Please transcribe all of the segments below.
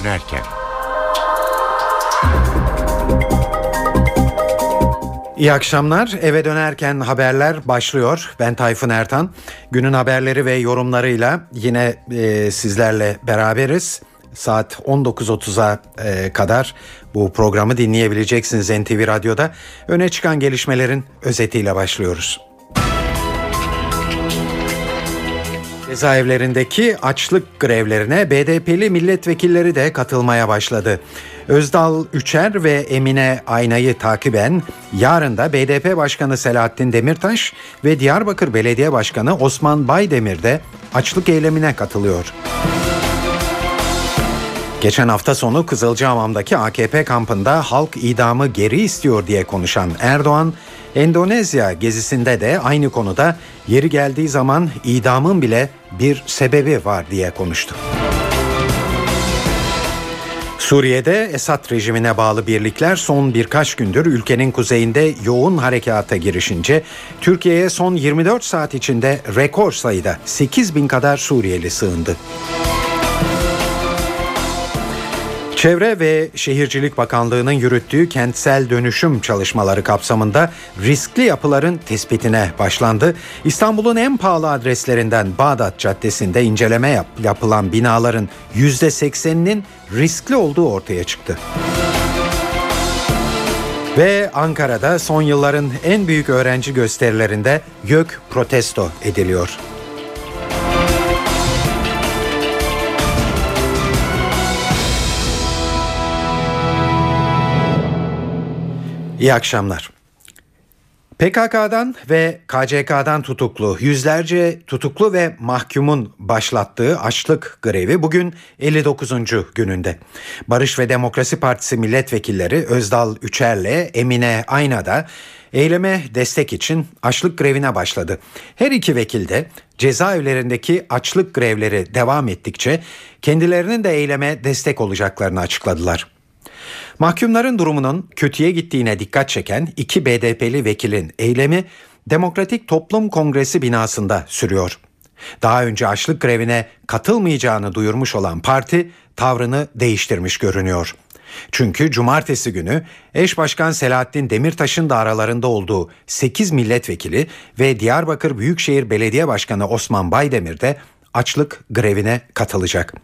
dönerken. İyi akşamlar. Eve dönerken haberler başlıyor. Ben Tayfun Ertan. Günün haberleri ve yorumlarıyla yine sizlerle beraberiz. Saat 19.30'a kadar bu programı dinleyebileceksiniz NTV Radyo'da. Öne çıkan gelişmelerin özetiyle başlıyoruz. Cezaevlerindeki açlık grevlerine BDP'li milletvekilleri de katılmaya başladı. Özdal Üçer ve Emine Aynay'ı takiben yarın da BDP Başkanı Selahattin Demirtaş ve Diyarbakır Belediye Başkanı Osman Baydemir de açlık eylemine katılıyor. Geçen hafta sonu Kızılcahamam'daki AKP kampında halk idamı geri istiyor diye konuşan Erdoğan, Endonezya gezisinde de aynı konuda yeri geldiği zaman idamın bile bir sebebi var diye konuştu. Suriye'de Esad rejimine bağlı birlikler son birkaç gündür ülkenin kuzeyinde yoğun harekata girişince Türkiye'ye son 24 saat içinde rekor sayıda 8 bin kadar Suriyeli sığındı. Çevre ve Şehircilik Bakanlığı'nın yürüttüğü kentsel dönüşüm çalışmaları kapsamında riskli yapıların tespitine başlandı. İstanbul'un en pahalı adreslerinden Bağdat Caddesi'nde inceleme yapılan binaların %80'inin riskli olduğu ortaya çıktı. Ve Ankara'da son yılların en büyük öğrenci gösterilerinde YÖK protesto ediliyor. İyi akşamlar. PKK'dan ve KCK'dan tutuklu yüzlerce tutuklu ve mahkumun başlattığı açlık grevi bugün 59. gününde. Barış ve Demokrasi Partisi milletvekilleri Özdal Üçer'le Emine Aynay da eyleme destek için açlık grevine başladı. Her iki vekil de cezaevlerindeki açlık grevleri devam ettikçe kendilerinin de eyleme destek olacaklarını açıkladılar. Mahkumların durumunun kötüye gittiğine dikkat çeken iki BDP'li vekilin eylemi Demokratik Toplum Kongresi binasında sürüyor. Daha önce açlık grevine katılmayacağını duyurmuş olan parti tavrını değiştirmiş görünüyor. Çünkü cumartesi günü eş başkan Selahattin Demirtaş'ın da aralarında olduğu 8 milletvekili ve Diyarbakır Büyükşehir Belediye Başkanı Osman Baydemir de açlık grevine katılacak.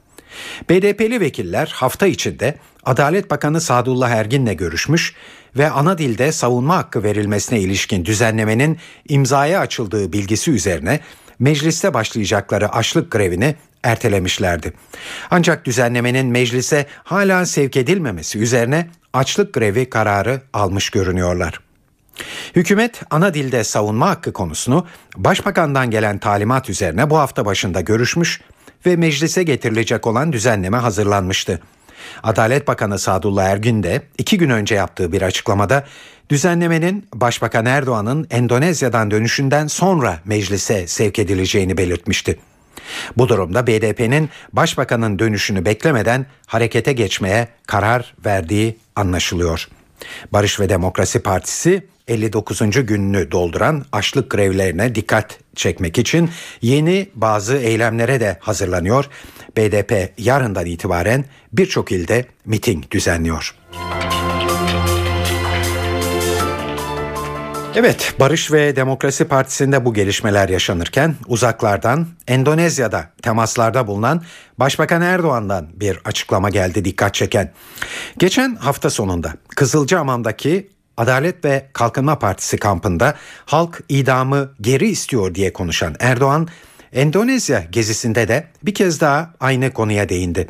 BDP'li vekiller hafta içinde Adalet Bakanı Sadullah Ergin'le görüşmüş ve ana dilde savunma hakkı verilmesine ilişkin düzenlemenin imzaya açıldığı bilgisi üzerine mecliste başlayacakları açlık grevini ertelemişlerdi. Ancak düzenlemenin meclise hala sevk edilmemesi üzerine açlık grevi kararı almış görünüyorlar. Hükümet ana dilde savunma hakkı konusunu Başbakan'dan gelen talimat üzerine bu hafta başında görüşmüş ve meclise getirilecek olan düzenleme hazırlanmıştı. Adalet Bakanı Sadullah Ergin de 2 gün önce yaptığı bir açıklamada düzenlemenin Başbakan Erdoğan'ın Endonezya'dan dönüşünden sonra meclise sevk edileceğini belirtmişti. Bu durumda BDP'nin Başbakan'ın dönüşünü beklemeden harekete geçmeye karar verdiği anlaşılıyor. Barış ve Demokrasi Partisi 59. gününü dolduran açlık grevlerine dikkat çekmek için yeni bazı eylemlere de hazırlanıyor. BDP yarından itibaren birçok ilde miting düzenliyor. Evet, Barış ve Demokrasi Partisi'nde bu gelişmeler yaşanırken uzaklardan Endonezya'da temaslarda bulunan Başbakan Erdoğan'dan bir açıklama geldi dikkat çeken. Geçen hafta sonunda Kızılcahamam'daki Adalet ve Kalkınma Partisi kampında halk idamı geri istiyor diye konuşan Erdoğan, Endonezya gezisinde de bir kez daha aynı konuya değindi.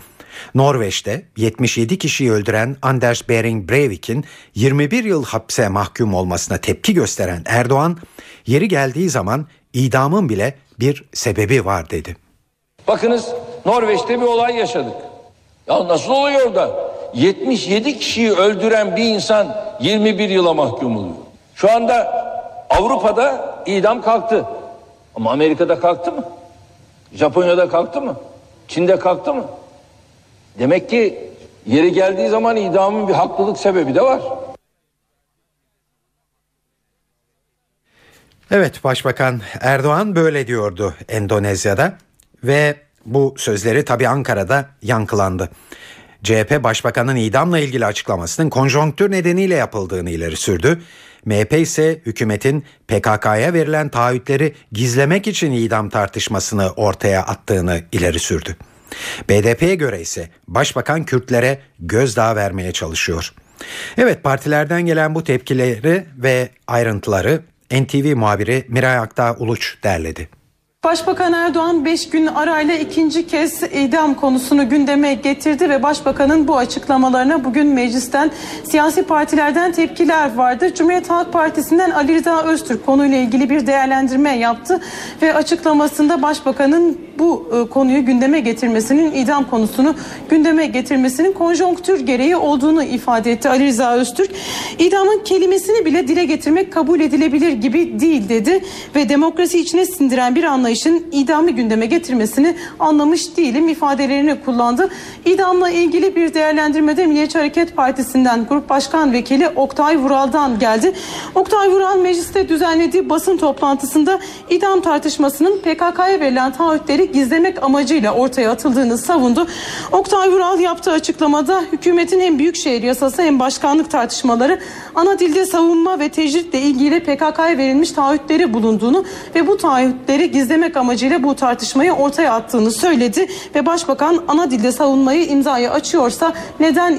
Norveç'te 77 kişiyi öldüren Anders Behring Breivik'in 21 yıl hapse mahkum olmasına tepki gösteren Erdoğan, yeri geldiği zaman idamın bile bir sebebi var dedi. Bakınız, Norveç'te bir olay yaşadık. Ya nasıl oluyor da 77 kişiyi öldüren bir insan 21 yıla mahkum oluyor? Şu anda Avrupa'da idam kalktı. Ama Amerika'da kalktı mı? Japonya'da kalktı mı? Çin'de kalktı mı? Demek ki yeri geldiği zaman idamın bir haklılık sebebi de var. Evet, Başbakan Erdoğan böyle diyordu Endonezya'da ve bu sözleri tabii Ankara'da yankılandı. CHP Başbakan'ın idamla ilgili açıklamasının konjonktür nedeniyle yapıldığını ileri sürdü. MHP ise hükümetin PKK'ya verilen taahhütleri gizlemek için idam tartışmasını ortaya attığını ileri sürdü. BDP'ye göre ise Başbakan Kürtlere gözdağı vermeye çalışıyor. Evet, partilerden gelen bu tepkileri ve ayrıntıları NTV muhabiri Miray Aktağ Uluç derledi. Başbakan Erdoğan 5 gün arayla ikinci kez idam konusunu gündeme getirdi ve Başbakan'ın bu açıklamalarına bugün meclisten, siyasi partilerden tepkiler vardı. Cumhuriyet Halk Partisi'nden Ali Rıza Öztürk konuyla ilgili bir değerlendirme yaptı ve açıklamasında Başbakan'ın bu konuyu gündeme getirmesinin, idam konusunu gündeme getirmesinin konjonktür gereği olduğunu ifade etti Ali Rıza Öztürk. İdamın kelimesini bile dile getirmek kabul edilebilir gibi değil dedi ve demokrasi içine sindiren bir anlayış için idamı gündeme getirmesini anlamış değilim ifadelerini kullandı. İdamla ilgili bir değerlendirmede Milliyetçi Hareket Partisi'nden Grup Başkan Vekili Oktay Vural'dan geldi. Oktay Vural mecliste düzenlediği basın toplantısında idam tartışmasının PKK'ya verilen taahhütleri gizlemek amacıyla ortaya atıldığını savundu. Oktay Vural yaptığı açıklamada hükümetin hem büyükşehir yasası hem başkanlık tartışmaları ana dilde savunma ve tecritle ilgili PKK'ya verilmiş taahhütleri bulunduğunu ve bu taahhütleri gizlemek amacıyla bu tartışmayı ortaya attığını söyledi ve Başbakan ana dilde savunmayı imzaya açıyorsa neden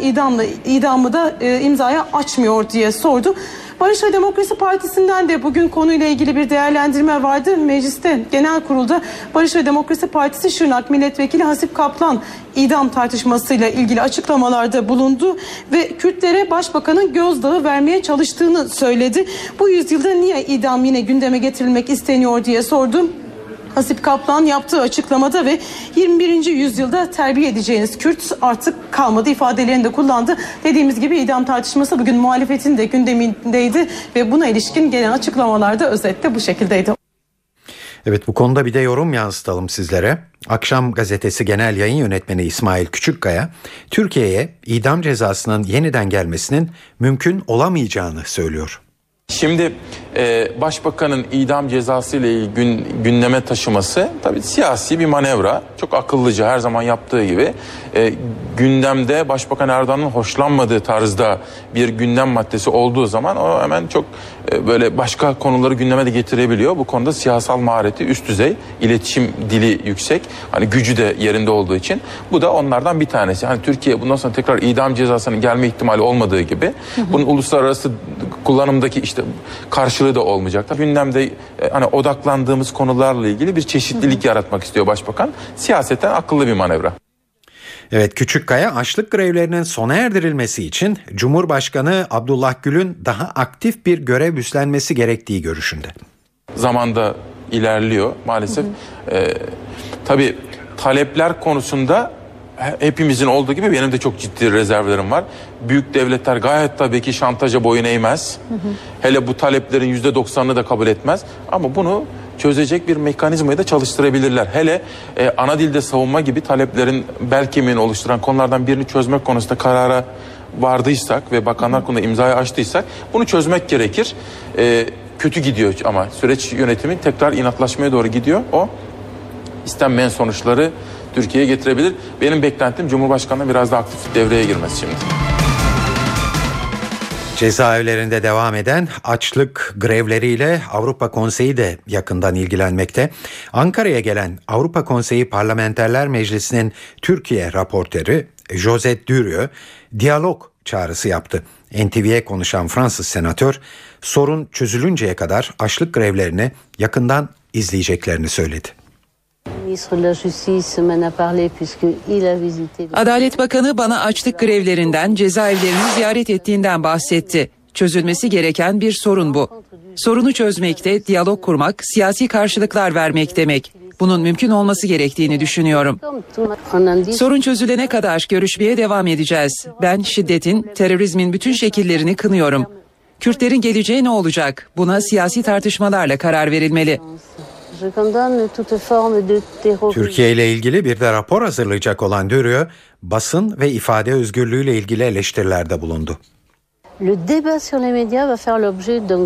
idamı da imzaya açmıyor diye sordu. Barış ve Demokrasi Partisi'nden de bugün konuyla ilgili bir değerlendirme vardı. Mecliste, genel kurulda Barış ve Demokrasi Partisi Şırnak Milletvekili Hasip Kaplan idam tartışmasıyla ilgili açıklamalarda bulundu ve Kürtlere Başbakan'ın gözdağı vermeye çalıştığını söyledi. Bu yüzyılda niye idam yine gündeme getirilmek isteniyor diye sordu. Hasip Kaplan yaptığı açıklamada ve 21. yüzyılda terbiye edeceğiniz Kürt artık kalmadı ifadelerini de kullandı. Dediğimiz gibi idam tartışması bugün muhalefetin de gündemindeydi ve buna ilişkin gelen açıklamalarda özetle bu şekildeydi. Evet, bu konuda bir de yorum yansıtalım sizlere. Akşam Gazetesi Genel Yayın Yönetmeni İsmail Küçükkaya, Türkiye'ye idam cezasının yeniden gelmesinin mümkün olamayacağını söylüyor. Şimdi Başbakan'ın idam cezası ile ilgili gündeme taşıması tabii siyasi bir manevra. Çok akıllıca, her zaman yaptığı gibi gündemde Başbakan Erdoğan'ın hoşlanmadığı tarzda bir gündem maddesi olduğu zaman o hemen çok böyle başka konuları gündeme de getirebiliyor. Bu konuda siyasal mahareti üst düzey, iletişim dili yüksek, hani gücü de yerinde olduğu için bu da onlardan bir tanesi. Hani Türkiye bundan sonra tekrar idam cezasının gelme ihtimali olmadığı gibi bunun uluslararası kullanımdaki işte karşılığı da olmayacak. Gündemde hani odaklandığımız konularla ilgili bir çeşitlilik yaratmak istiyor Başbakan. Siyaseten akıllı bir manevra. Evet, Küçükkaya açlık grevlerinin sona erdirilmesi için Cumhurbaşkanı Abdullah Gül'ün daha aktif bir görev üstlenmesi gerektiği görüşünde. Zamanda ilerliyor maalesef. Tabii talepler konusunda hepimizin olduğu gibi benim de çok ciddi rezervlerim var. Büyük devletler gayet tabii ki şantaja boyun eğmez. Hele bu taleplerin %90'ını da kabul etmez. Ama bunu çözecek bir mekanizmayı da çalıştırabilirler. Hele ana dilde savunma gibi taleplerin bel kemiğini oluşturan konulardan birini çözmek konusunda karara vardıysak ve bakanlar konuda imzayı açtıysak bunu çözmek gerekir. Kötü gidiyor ama süreç yönetimi tekrar inatlaşmaya doğru gidiyor. O istenmeyen sonuçları Türkiye'ye getirebilir. Benim beklentim Cumhurbaşkanı'nın biraz daha aktif devreye girmesi şimdi. Cezaevlerinde devam eden açlık grevleriyle Avrupa Konseyi de yakından ilgilenmekte. Ankara'ya gelen Avrupa Konseyi Parlamenterler Meclisi'nin Türkiye raportörü Josette Durrieu diyalog çağrısı yaptı. NTV'ye konuşan Fransız senatör sorun çözülünceye kadar açlık grevlerini yakından izleyeceklerini söyledi. Adalet Bakanı bana açlık grevlerinden, cezaevlerini ziyaret ettiğinden bahsetti. Çözülmesi gereken bir sorun bu. Sorunu çözmekte, diyalog kurmak, siyasi karşılıklar vermek demek. Bunun mümkün olması gerektiğini düşünüyorum. Sorun çözülene kadar görüşmeye devam edeceğiz. Ben şiddetin, terörizmin bütün şekillerini kınıyorum. Kürtlerin geleceği ne olacak? Buna siyasi tartışmalarla karar verilmeli. Türkiye ile ilgili bir de rapor hazırlayacak olan Durrieu, basın ve ifade özgürlüğü ile ilgili eleştirilerde bulundu.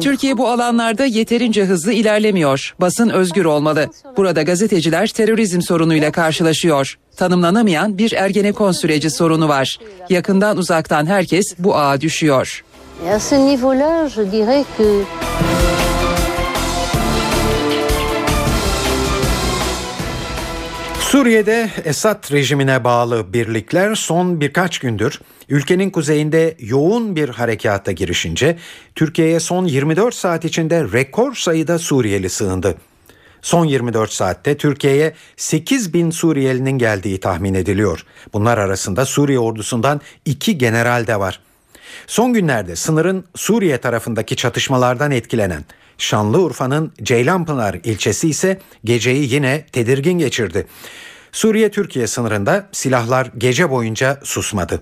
Türkiye bu alanlarda yeterince hızlı ilerlemiyor. Basın özgür olmalı. Burada gazeteciler terörizm sorunuyla karşılaşıyor. Tanımlanamayan bir Ergenekon süreci sorunu var. Yakından uzaktan herkes bu ağa düşüyor. Suriye'de Esad rejimine bağlı birlikler son birkaç gündür ülkenin kuzeyinde yoğun bir harekata girişince Türkiye'ye son 24 saat içinde rekor sayıda Suriyeli sığındı. Son 24 saatte Türkiye'ye 8 bin Suriyelinin geldiği tahmin ediliyor. Bunlar arasında Suriye ordusundan 2 general de var. Son günlerde sınırın Suriye tarafındaki çatışmalardan etkilenen Şanlıurfa'nın Ceylanpınar ilçesi ise geceyi yine tedirgin geçirdi. Suriye-Türkiye sınırında silahlar gece boyunca susmadı.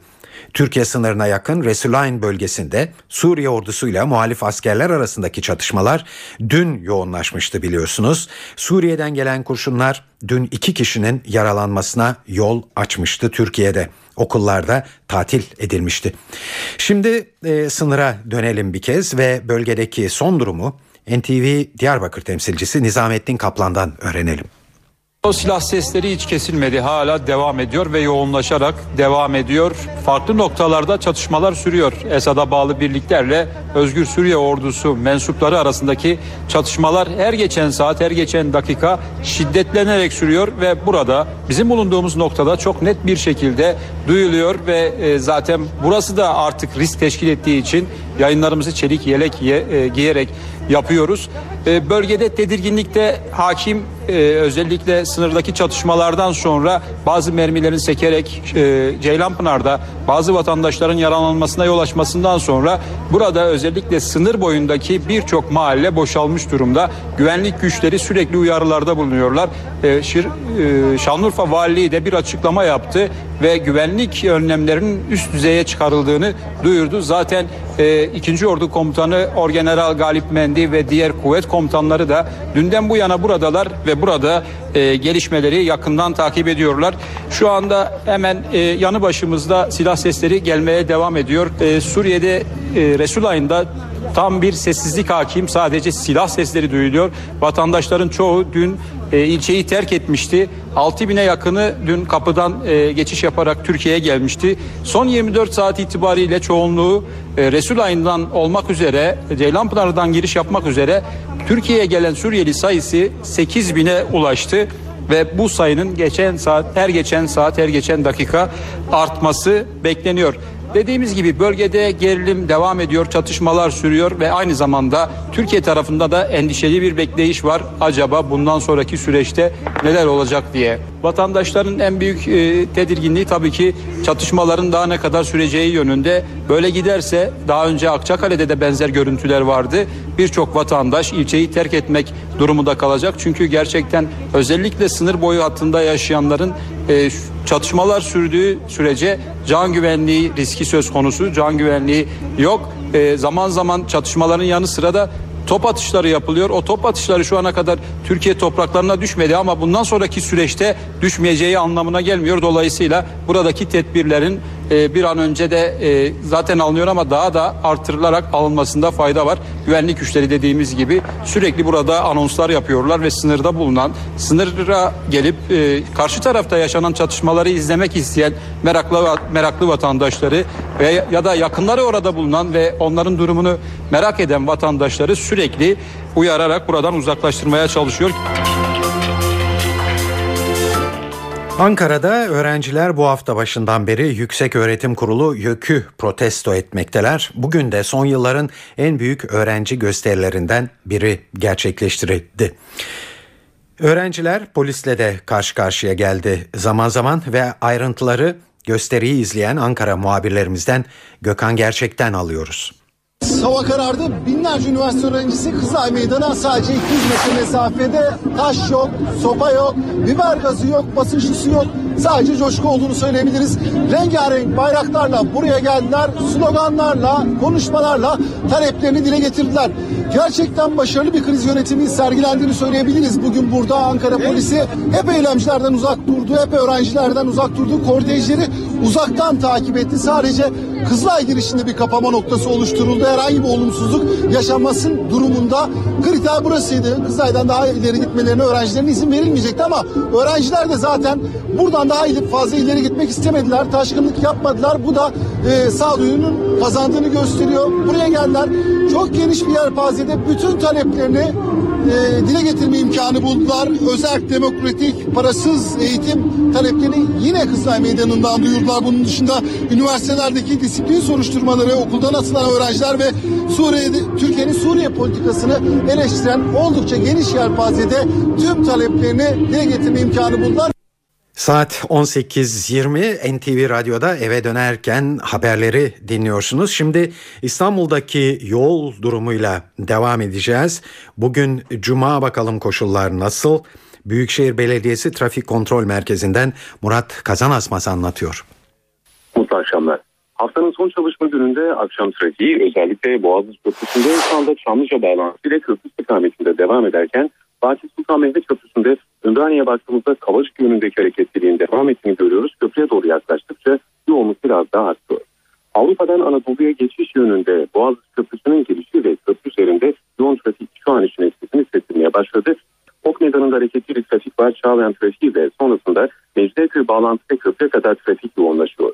Türkiye sınırına yakın Resulayn bölgesinde Suriye ordusuyla muhalif askerler arasındaki çatışmalar dün yoğunlaşmıştı biliyorsunuz. Suriye'den gelen kurşunlar dün 2 kişinin yaralanmasına yol açmıştı Türkiye'de. Okullarda tatil edilmişti. Şimdi sınıra dönelim bir kez ve bölgedeki son durumu NTV Diyarbakır temsilcisi Nizamettin Kaplan'dan öğrenelim. O silah sesleri hiç kesilmedi, hala devam ediyor ve yoğunlaşarak devam ediyor. Farklı noktalarda çatışmalar sürüyor. Esad'a bağlı birliklerle Özgür Suriye Ordusu mensupları arasındaki çatışmalar her geçen saat, her geçen dakika şiddetlenerek sürüyor ve burada bizim bulunduğumuz noktada çok net bir şekilde duyuluyor ve zaten burası da artık risk teşkil ettiği için yayınlarımızı çelik yelek giyerek yapıyoruz. Bölgede tedirginlik de hakim, özellikle sınırdaki çatışmalardan sonra bazı mermilerin sekerek Ceylanpınar'da bazı vatandaşların yaralanmasına yol açmasından sonra burada özellikle sınır boyundaki birçok mahalle boşalmış durumda. Güvenlik güçleri sürekli uyarılarda bulunuyorlar. Şanlıurfa Valiliği de bir açıklama yaptı ve güvenlik önlemlerinin üst düzeye çıkarıldığını duyurdu. Zaten 2. Ordu Komutanı Orgeneral Galip Mendi ve diğer kuvvet komutanları da dünden bu yana buradalar ve burada gelişmeleri yakından takip ediyorlar. Şu anda hemen yanı başımızda silah sesleri gelmeye devam ediyor. Suriye'de Resulayn'da tam bir sessizlik hakim. Sadece silah sesleri duyuluyor. Vatandaşların çoğu dün ilçeyi terk etmişti. 6.000'e yakını dün kapıdan geçiş yaparak Türkiye'ye gelmişti. Son 24 saat itibariyle çoğunluğu Resulayn'dan olmak üzere, Ceylanpınar'dan giriş yapmak üzere Türkiye'ye gelen Suriyeli sayısı 8.000'e ulaştı. Ve bu sayının her geçen dakika artması bekleniyor. Dediğimiz gibi bölgede gerilim devam ediyor, çatışmalar sürüyor ve aynı zamanda Türkiye tarafında da endişeli bir bekleyiş var. Acaba bundan sonraki süreçte neler olacak diye. Vatandaşların en büyük tedirginliği tabii ki çatışmaların daha ne kadar süreceği yönünde. Böyle giderse daha önce Akçakale'de de benzer görüntüler vardı. Birçok vatandaş ilçeyi terk etmek durumunda kalacak. Çünkü gerçekten özellikle sınır boyu hattında yaşayanların çatışmalar sürdüğü sürece can güvenliği riski söz konusu. Can güvenliği yok. Zaman zaman çatışmaların yanı sıra da top atışları yapılıyor. O top atışları şu ana kadar Türkiye topraklarına düşmedi ama bundan sonraki süreçte düşmeyeceği anlamına gelmiyor. Dolayısıyla buradaki tedbirlerin bir an önce de zaten alınıyor ama daha da artırılarak alınmasında fayda var. Güvenlik güçleri dediğimiz gibi sürekli burada anonslar yapıyorlar ve sınırda bulunan, sınıra gelip karşı tarafta yaşanan çatışmaları izlemek isteyen meraklı vatandaşları ve ya da yakınları orada bulunan ve onların durumunu merak eden vatandaşları sürekli uyararak buradan uzaklaştırmaya çalışıyor. Ankara'da öğrenciler bu hafta başından beri Yükseköğretim Kurulu YÖK'ü protesto etmekteler. Bugün de son yılların en büyük öğrenci gösterilerinden biri gerçekleştirildi. Öğrenciler polisle de karşı karşıya geldi zaman zaman ve ayrıntıları gösteriyi izleyen Ankara muhabirlerimizden Gökhan Gerçek'ten alıyoruz. Hava karardı. Binlerce üniversite öğrencisi Kızılay Meydanı'na sadece 200 metre mesafede. Taş yok, sopa yok, biber gazı yok, basın şişesi yok. Sadece coşku olduğunu söyleyebiliriz. Rengarenk bayraklarla buraya geldiler. Sloganlarla, konuşmalarla taleplerini dile getirdiler. Gerçekten başarılı bir kriz yönetimi sergilendiğini söyleyebiliriz. Bugün burada Ankara polisi hep eylemcilerden uzak durdu, hep öğrencilerden uzak durdu. Kortejleri uzaktan takip etti. Sadece Kızılay girişinde bir kapama noktası oluşturuldu. Herhangi bir olumsuzluk yaşanmasın durumunda kriter burasıydı. Kızılay'dan daha ileri gitmelerine öğrencilerine izin verilmeyecekti ama öğrenciler de zaten buradan daha fazla ileri gitmek istemediler. Taşkınlık yapmadılar. Bu da sağduyunun kazandığını gösteriyor. Buraya gelenler çok geniş bir yelpazede bütün taleplerini dile getirme imkanı buldular. Özerk, demokratik, parasız eğitim taleplerini yine Kızılay Meydanı'ndan duyurdular. Bunun dışında üniversitelerdeki disiplin soruşturmaları, okuldan atılan öğrenciler ve Türkiye'nin Suriye politikasını eleştiren oldukça geniş yelpazede tüm taleplerini dile getirme imkanı buldular. Saat 18.20 NTV Radyo'da eve dönerken haberleri dinliyorsunuz. Şimdi İstanbul'daki yol durumuyla devam edeceğiz. Bugün Cuma, bakalım koşullar nasıl? Büyükşehir Belediyesi Trafik Kontrol Merkezi'nden Murat Kazanasmaz anlatıyor. Mutlu akşamlar. Haftanın son çalışma gününde akşam trafiği özellikle Boğaziçi Köprüsü'nde Şanlıurfa Çamlıca bağlantısı ile Köprü istikametinde devam ederken Fatih Sultan Mehmet Köprüsü'nde Ümraniye baktığımızda Kavacık yönündeki hareketliliğin devam ettiğini görüyoruz. Köprüye doğru yaklaştıkça yoğunluk biraz daha artıyor. Avrupa'dan Anadolu'ya geçiş yönünde Boğaziçi Köprüsü'nün girişi ve köprü üzerinde yoğun trafik şu an için etkisini hissettirmeye başladı. Ok Meydanı'nda hareketli trafik var. Çağlayan trafiği ve sonrasında Mecidiyeköy bağlantısı köprüye kadar trafik yoğunlaşıyor.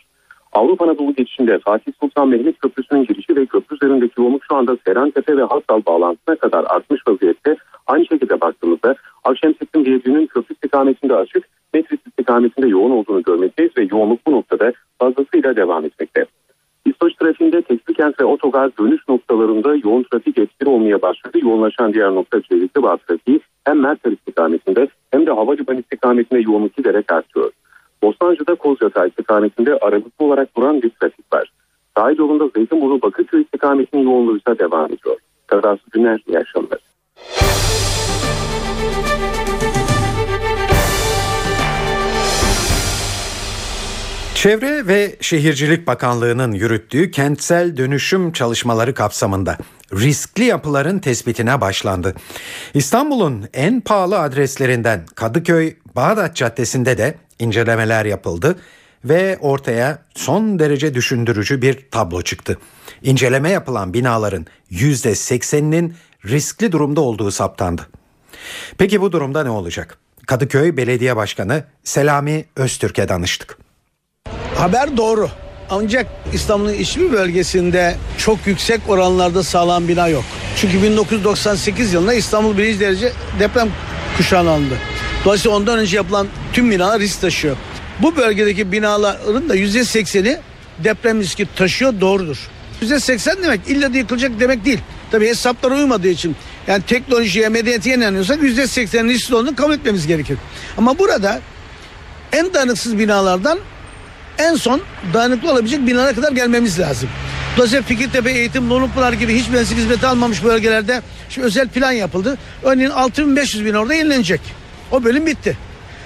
Avrupa Anadolu geçişinde Fatih Sultan Mehmet Köprüsü'nün girişi ve köprü üzerindeki yoğunluk şu anda Seyrantepe ve Hastal bağlantısına kadar artmış vaziyette. Aynı şekilde baktığımızda Akşemsettin Diyeci'nin köprü istikametinde açık, Metris istikametinde yoğun olduğunu görmekteyiz ve yoğunluk bu noktada fazlasıyla devam etmekte. İstoç trafiğinde Tekstilkent ve Otogar dönüş noktalarında yoğun trafik etkili olmaya başladı. Yoğunlaşan diğer nokta Çelikli Bağ trafiği hem Mertel istikametinde hem de Havalimanı istikametinde yoğunluk giderek artıyor. Bostancı'da Kozyatağı istikametinde aralıklı olarak duran bir trafik var. Sahil yolunda Zeytinburnu Bakırköy istikametinin yoğunluğu ise devam ediyor. Kazasız günler, iyi akşamlar. Çevre ve Şehircilik Bakanlığı'nın yürüttüğü kentsel dönüşüm çalışmaları kapsamında riskli yapıların tespitine başlandı. İstanbul'un en pahalı adreslerinden Kadıköy, Bağdat Caddesi'nde de incelemeler yapıldı ve ortaya son derece düşündürücü bir tablo çıktı. İnceleme yapılan binaların %80'inin riskli durumda olduğu saptandı. Peki bu durumda ne olacak? Kadıköy Belediye Başkanı Selami Öztürk'e danıştık. Haber doğru. Ancak İstanbul'un hiçbir bölgesinde çok yüksek oranlarda sağlam bina yok. Çünkü 1998 yılında İstanbul 1. derece deprem kuşağına alındı. Dolayısıyla ondan önce yapılan tüm binalar risk taşıyor. Bu bölgedeki binaların da %80'i deprem riski taşıyor, doğrudur. %80 demek illa da yıkılacak demek değil. Tabii hesaplara uymadığı için, yani teknolojiye, medeniyete inanıyorsak %80'in riskli olduğunu kabul etmemiz gerekir. Ama burada en dayanıksız binalardan en son dayanıklı olabilecek binalara kadar gelmemiz lazım. Dolayısıyla Fikirtepe, Eğitim, Donukpınar gibi hiç mühendislik hizmeti almamış bölgelerde şimdi özel plan yapıldı. Örneğin 6500 bin orada yenilenecek. O bölüm bitti.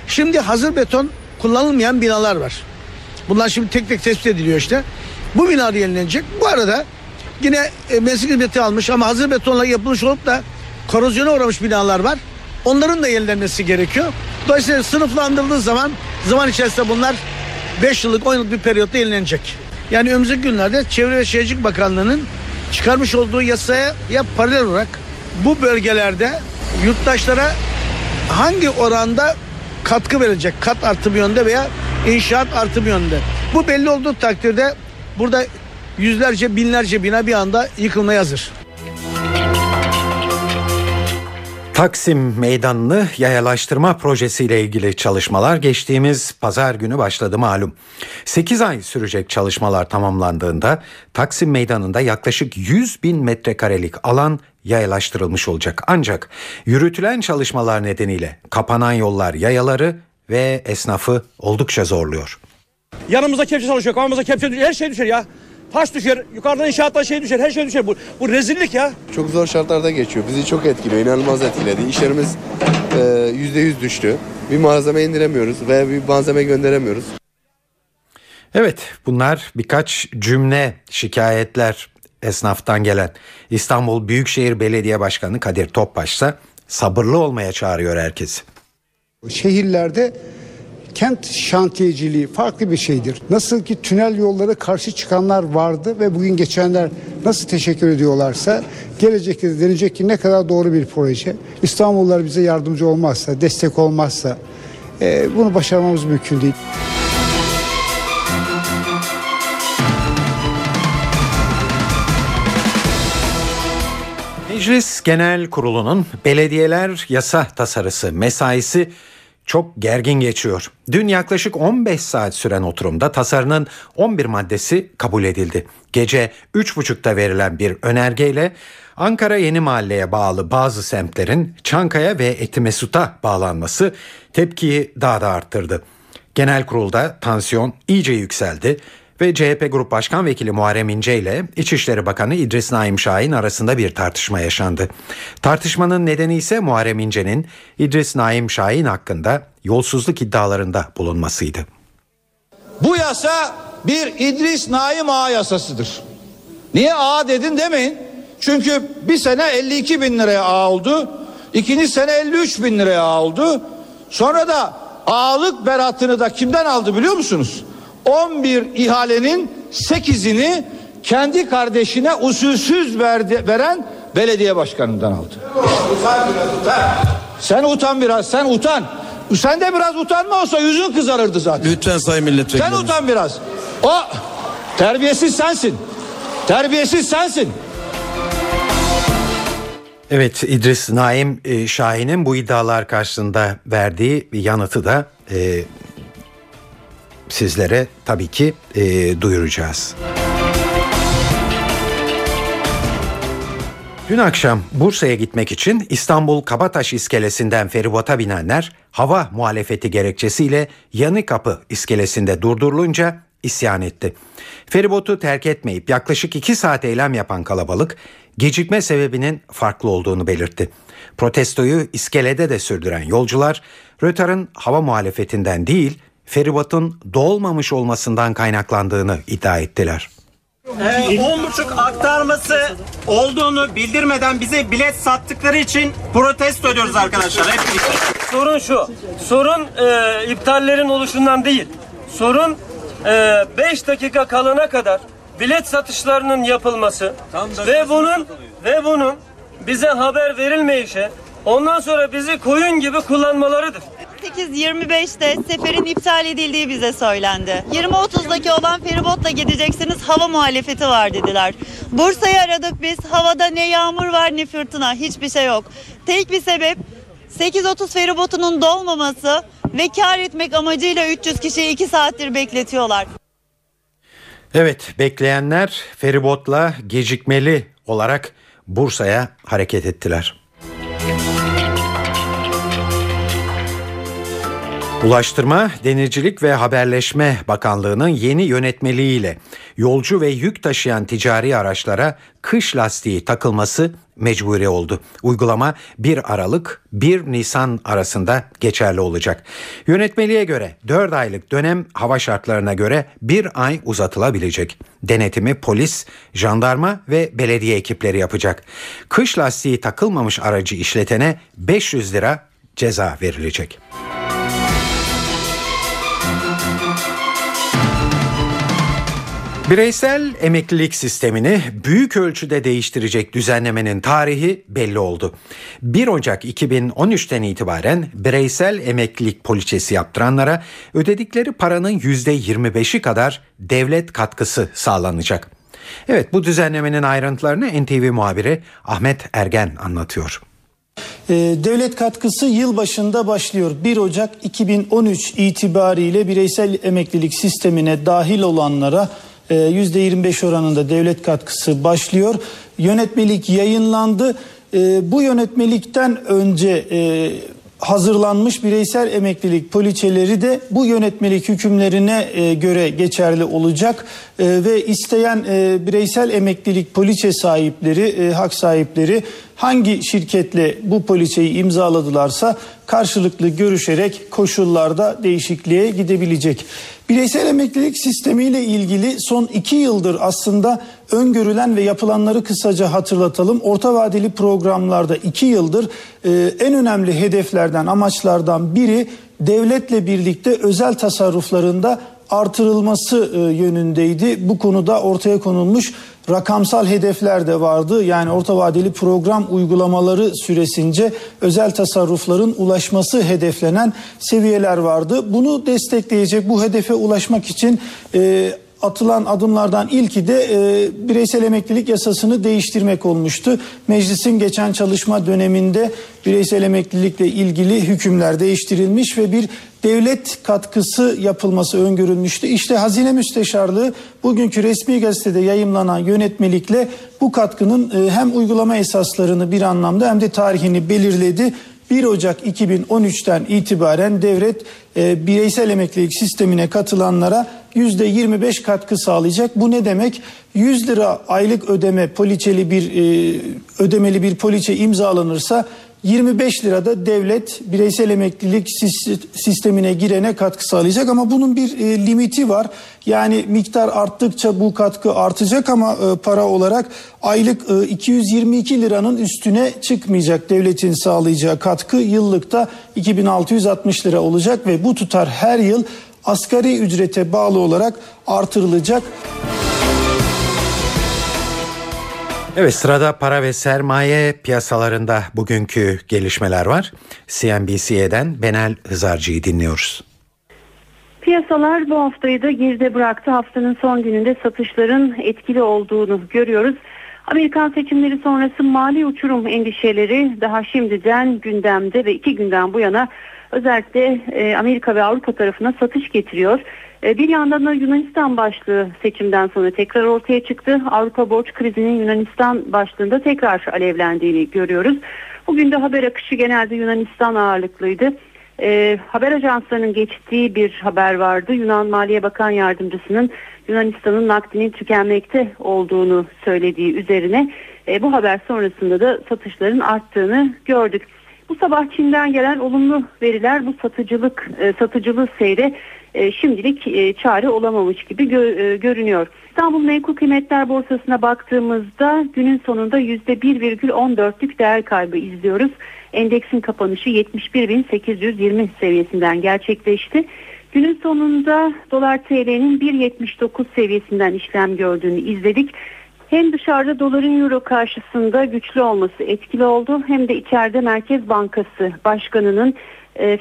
Şimdi hazır beton kullanılmayan binalar var. Bunlar şimdi tek tek tespit ediliyor işte. Bu bina yenilenecek. Bu arada yine mühendislik hizmeti almış ama hazır betonla yapılmış olup da korozyona uğramış binalar var. Onların da yenilenmesi gerekiyor. Dolayısıyla sınıflandırıldığı zaman içerisinde bunlar 5 yıllık 10 yıllık bir periyotta yenilenecek. Yani önümüzdeki günlerde Çevre ve Şehircilik Bakanlığı'nın çıkarmış olduğu yasaya paralel olarak bu bölgelerde yurttaşlara hangi oranda katkı verecek? Kat artımı yönde veya inşaat artımı yönde. Bu belli olduğu takdirde burada yüzlerce binlerce bina bir anda yıkılmaya hazır. Taksim Meydanı'nı yayalaştırma projesiyle ilgili çalışmalar geçtiğimiz pazar günü başladı malum. 8 ay sürecek çalışmalar tamamlandığında Taksim Meydanı'nda yaklaşık 100 bin metrekarelik alan yayalaştırılmış olacak. Ancak yürütülen çalışmalar nedeniyle kapanan yollar yayaları ve esnafı oldukça zorluyor. Yanımıza kepçe çalışıyor, kafamıza kepçe düşüyor, her şey düşer ya. Taş düşer, yukarıdan inşaattan şey düşer, her şey düşer. Bu rezillik ya. Çok zor şartlarda geçiyor. Bizi çok etkiliyor, inanılmaz etkiledi. İşlerimiz %100 düştü. Bir malzeme indiremiyoruz veya bir malzeme gönderemiyoruz. Evet, bunlar birkaç cümle şikayetler esnaftan gelen. İstanbul Büyükşehir Belediye Başkanı Kadir Topbaş ise sabırlı olmaya çağırıyor herkesi. Şehirlerde kent şantiyeciliği farklı bir şeydir. Nasıl ki tünel yollara karşı çıkanlar vardı ve bugün geçenler nasıl teşekkür ediyorlarsa, gelecekte de denecek ki ne kadar doğru bir proje. İstanbullular bize yardımcı olmazsa, destek olmazsa bunu başarmamız mümkün değil. Meclis Genel Kurulu'nun belediyeler yasa tasarısı mesaisi çok gergin geçiyor. Dün yaklaşık 15 saat süren oturumda tasarının 11 maddesi kabul edildi. Gece 3.30'da verilen bir önergeyle Ankara Yeni Mahalle'ye bağlı bazı semtlerin Çankaya ve Etimesut'a bağlanması tepkiyi daha da arttırdı. Genel kurulda tansiyon iyice yükseldi ve CHP Grup Başkan Vekili Muharrem İnce ile İçişleri Bakanı İdris Naim Şahin arasında bir tartışma yaşandı. Tartışmanın nedeni ise Muharrem İnce'nin İdris Naim Şahin hakkında yolsuzluk iddialarında bulunmasıydı. Bu yasa bir İdris Naim Ağa yasasıdır. Niye ağa dedin demeyin. Çünkü bir sene 52 bin liraya ağa oldu. İkinci sene 53 bin liraya ağa oldu. Sonra da ağalık beratını da kimden aldı biliyor musunuz? 11 ihalenin 8'ini kendi kardeşine usulsüz veren belediye başkanından aldı. Utan biraz, utan. Sen utan biraz, sen utan. Sen de biraz utanma olsa yüzün kızarırdı zaten. Lütfen sayın milletvekili. Sen utan biraz. O terbiyesiz sensin. Terbiyesiz sensin. Evet, İdris Naim Şahin'in bu iddialar karşısında verdiği yanıtı da sizlere tabii ki duyuracağız. Dün akşam Bursa'ya gitmek için İstanbul Kabataş iskelesinden feribota binenler hava muhalefeti gerekçesiyle Yanıkapı iskelesinde durdurulunca isyan etti. Feribotu terk etmeyip yaklaşık 2 saat eylem yapan kalabalık gecikme sebebinin farklı olduğunu belirtti. Protestoyu iskelede de sürdüren yolcular rötarın hava muhalefetinden değil, feribotun dolmamış olmasından kaynaklandığını iddia ettiler. 10.30 aktarması olduğunu bildirmeden bize bilet sattıkları için protesto ediyoruz arkadaşlar. Hep birlikte. Sorun şu, sorun iptallerin oluşundan değil. Sorun 5 dakika kalana kadar bilet satışlarının yapılması ve bunun bize haber verilmeyişi, ondan sonra bizi koyun gibi kullanmalarıdır. 8.25'te seferin iptal edildiği bize söylendi. 20.30'daki olan feribotla gideceksiniz, hava muhalefeti var dediler. Bursa'yı aradık biz, havada ne yağmur var ne fırtına, hiçbir şey yok. Tek bir sebep 8.30 feribotunun dolmaması ve kar etmek amacıyla 300 kişiyi 2 saattir bekletiyorlar. Evet, bekleyenler feribotla gecikmeli olarak Bursa'ya hareket ettiler. Ulaştırma, Denizcilik ve Haberleşme Bakanlığı'nın yeni yönetmeliğiyle yolcu ve yük taşıyan ticari araçlara kış lastiği takılması mecburi oldu. Uygulama 1 Aralık 1 Nisan arasında geçerli olacak. Yönetmeliğe göre 4 aylık dönem hava şartlarına göre 1 ay uzatılabilecek. Denetimi polis, jandarma ve belediye ekipleri yapacak. Kış lastiği takılmamış aracı işletene 500 lira ceza verilecek. Bireysel emeklilik sistemini büyük ölçüde değiştirecek düzenlemenin tarihi belli oldu. 1 Ocak 2013'ten itibaren bireysel emeklilik poliçesi yaptıranlara ödedikleri paranın %25'i kadar devlet katkısı sağlanacak. Evet, bu düzenlemenin ayrıntılarını NTV muhabiri Ahmet Ergen anlatıyor. Devlet katkısı yıl başında başlıyor. 1 Ocak 2013 itibariyle bireysel emeklilik sistemine dahil olanlara %25 oranında devlet katkısı başlıyor. Yönetmelik yayınlandı. Bu yönetmelikten önce hazırlanmış bireysel emeklilik poliçeleri de bu yönetmelik hükümlerine göre geçerli olacak ve isteyen bireysel emeklilik poliçe sahipleri, hak sahipleri hangi şirketle bu poliçeyi imzaladılarsa karşılıklı görüşerek koşullarda değişikliğe gidebilecek. Bireysel emeklilik sistemiyle ilgili son 2 yıldır aslında öngörülen ve yapılanları kısaca hatırlatalım. Orta vadeli programlarda 2 yıldır en önemli hedeflerden, amaçlardan biri devletle birlikte özel tasarruflarında artırılması yönündeydi. Bu konuda ortaya konulmuş rakamsal hedefler de vardı. Yani orta vadeli program uygulamaları süresince özel tasarrufların ulaşması hedeflenen seviyeler vardı. Bunu destekleyecek, bu hedefe ulaşmak için atılan adımlardan ilki de bireysel emeklilik yasasını değiştirmek olmuştu. Meclisin geçen çalışma döneminde bireysel emeklilikle ilgili hükümler değiştirilmiş ve bir devlet katkısı yapılması öngörülmüştü. İşte Hazine Müsteşarlığı bugünkü resmi gazetede yayımlanan yönetmelikle bu katkının hem uygulama esaslarını bir anlamda hem de tarihini belirledi. 1 Ocak 2013'ten itibaren devlet bireysel emeklilik sistemine katılanlara %25 katkı sağlayacak. Bu ne demek? 100 lira aylık ödeme ödemeli bir poliçe imzalanırsa 25 lirada devlet bireysel emeklilik sistemine girene katkı sağlayacak, ama bunun bir limiti var. Yani miktar arttıkça bu katkı artacak ama para olarak aylık 222 liranın üstüne çıkmayacak devletin sağlayacağı katkı. Yıllıkta 2660 lira olacak ve bu tutar her yıl asgari ücrete bağlı olarak artırılacak. Evet, sırada para ve sermaye piyasalarında bugünkü gelişmeler var. CNBC'den Benel Hızarcı'yı dinliyoruz. Piyasalar bu haftayı da geride bıraktı. Haftanın son gününde satışların etkili olduğunu görüyoruz. Amerikan seçimleri sonrası mali uçurum endişeleri daha şimdiden gündemde ve 2 günden bu yana özellikle Amerika ve Avrupa tarafına satış getiriyor. Bir yandan da Yunanistan başlığı seçimden sonra tekrar ortaya çıktı. Avrupa borç krizinin Yunanistan başlığında tekrar alevlendiğini görüyoruz. Bugün de haber akışı genelde Yunanistan ağırlıklıydı. Haber ajanslarının geçtiği bir haber vardı. Yunan Maliye Bakan Yardımcısının Yunanistan'ın nakdinin tükenmekte olduğunu söylediği üzerine bu haber sonrasında da satışların arttığını gördük. Bu sabah Çin'den gelen olumlu veriler bu satıcılığı seyre şimdilik çare olamamış gibi görünüyor. İstanbul Menkul Kıymetler Borsası'na baktığımızda günün sonunda %1,14'lük değer kaybı izliyoruz. Endeksin kapanışı 71.820 seviyesinden gerçekleşti. Günün sonunda dolar TL'nin 1.79 seviyesinden işlem gördüğünü izledik. Hem dışarıda doların euro karşısında güçlü olması etkili oldu, hem de içeride Merkez Bankası Başkanı'nın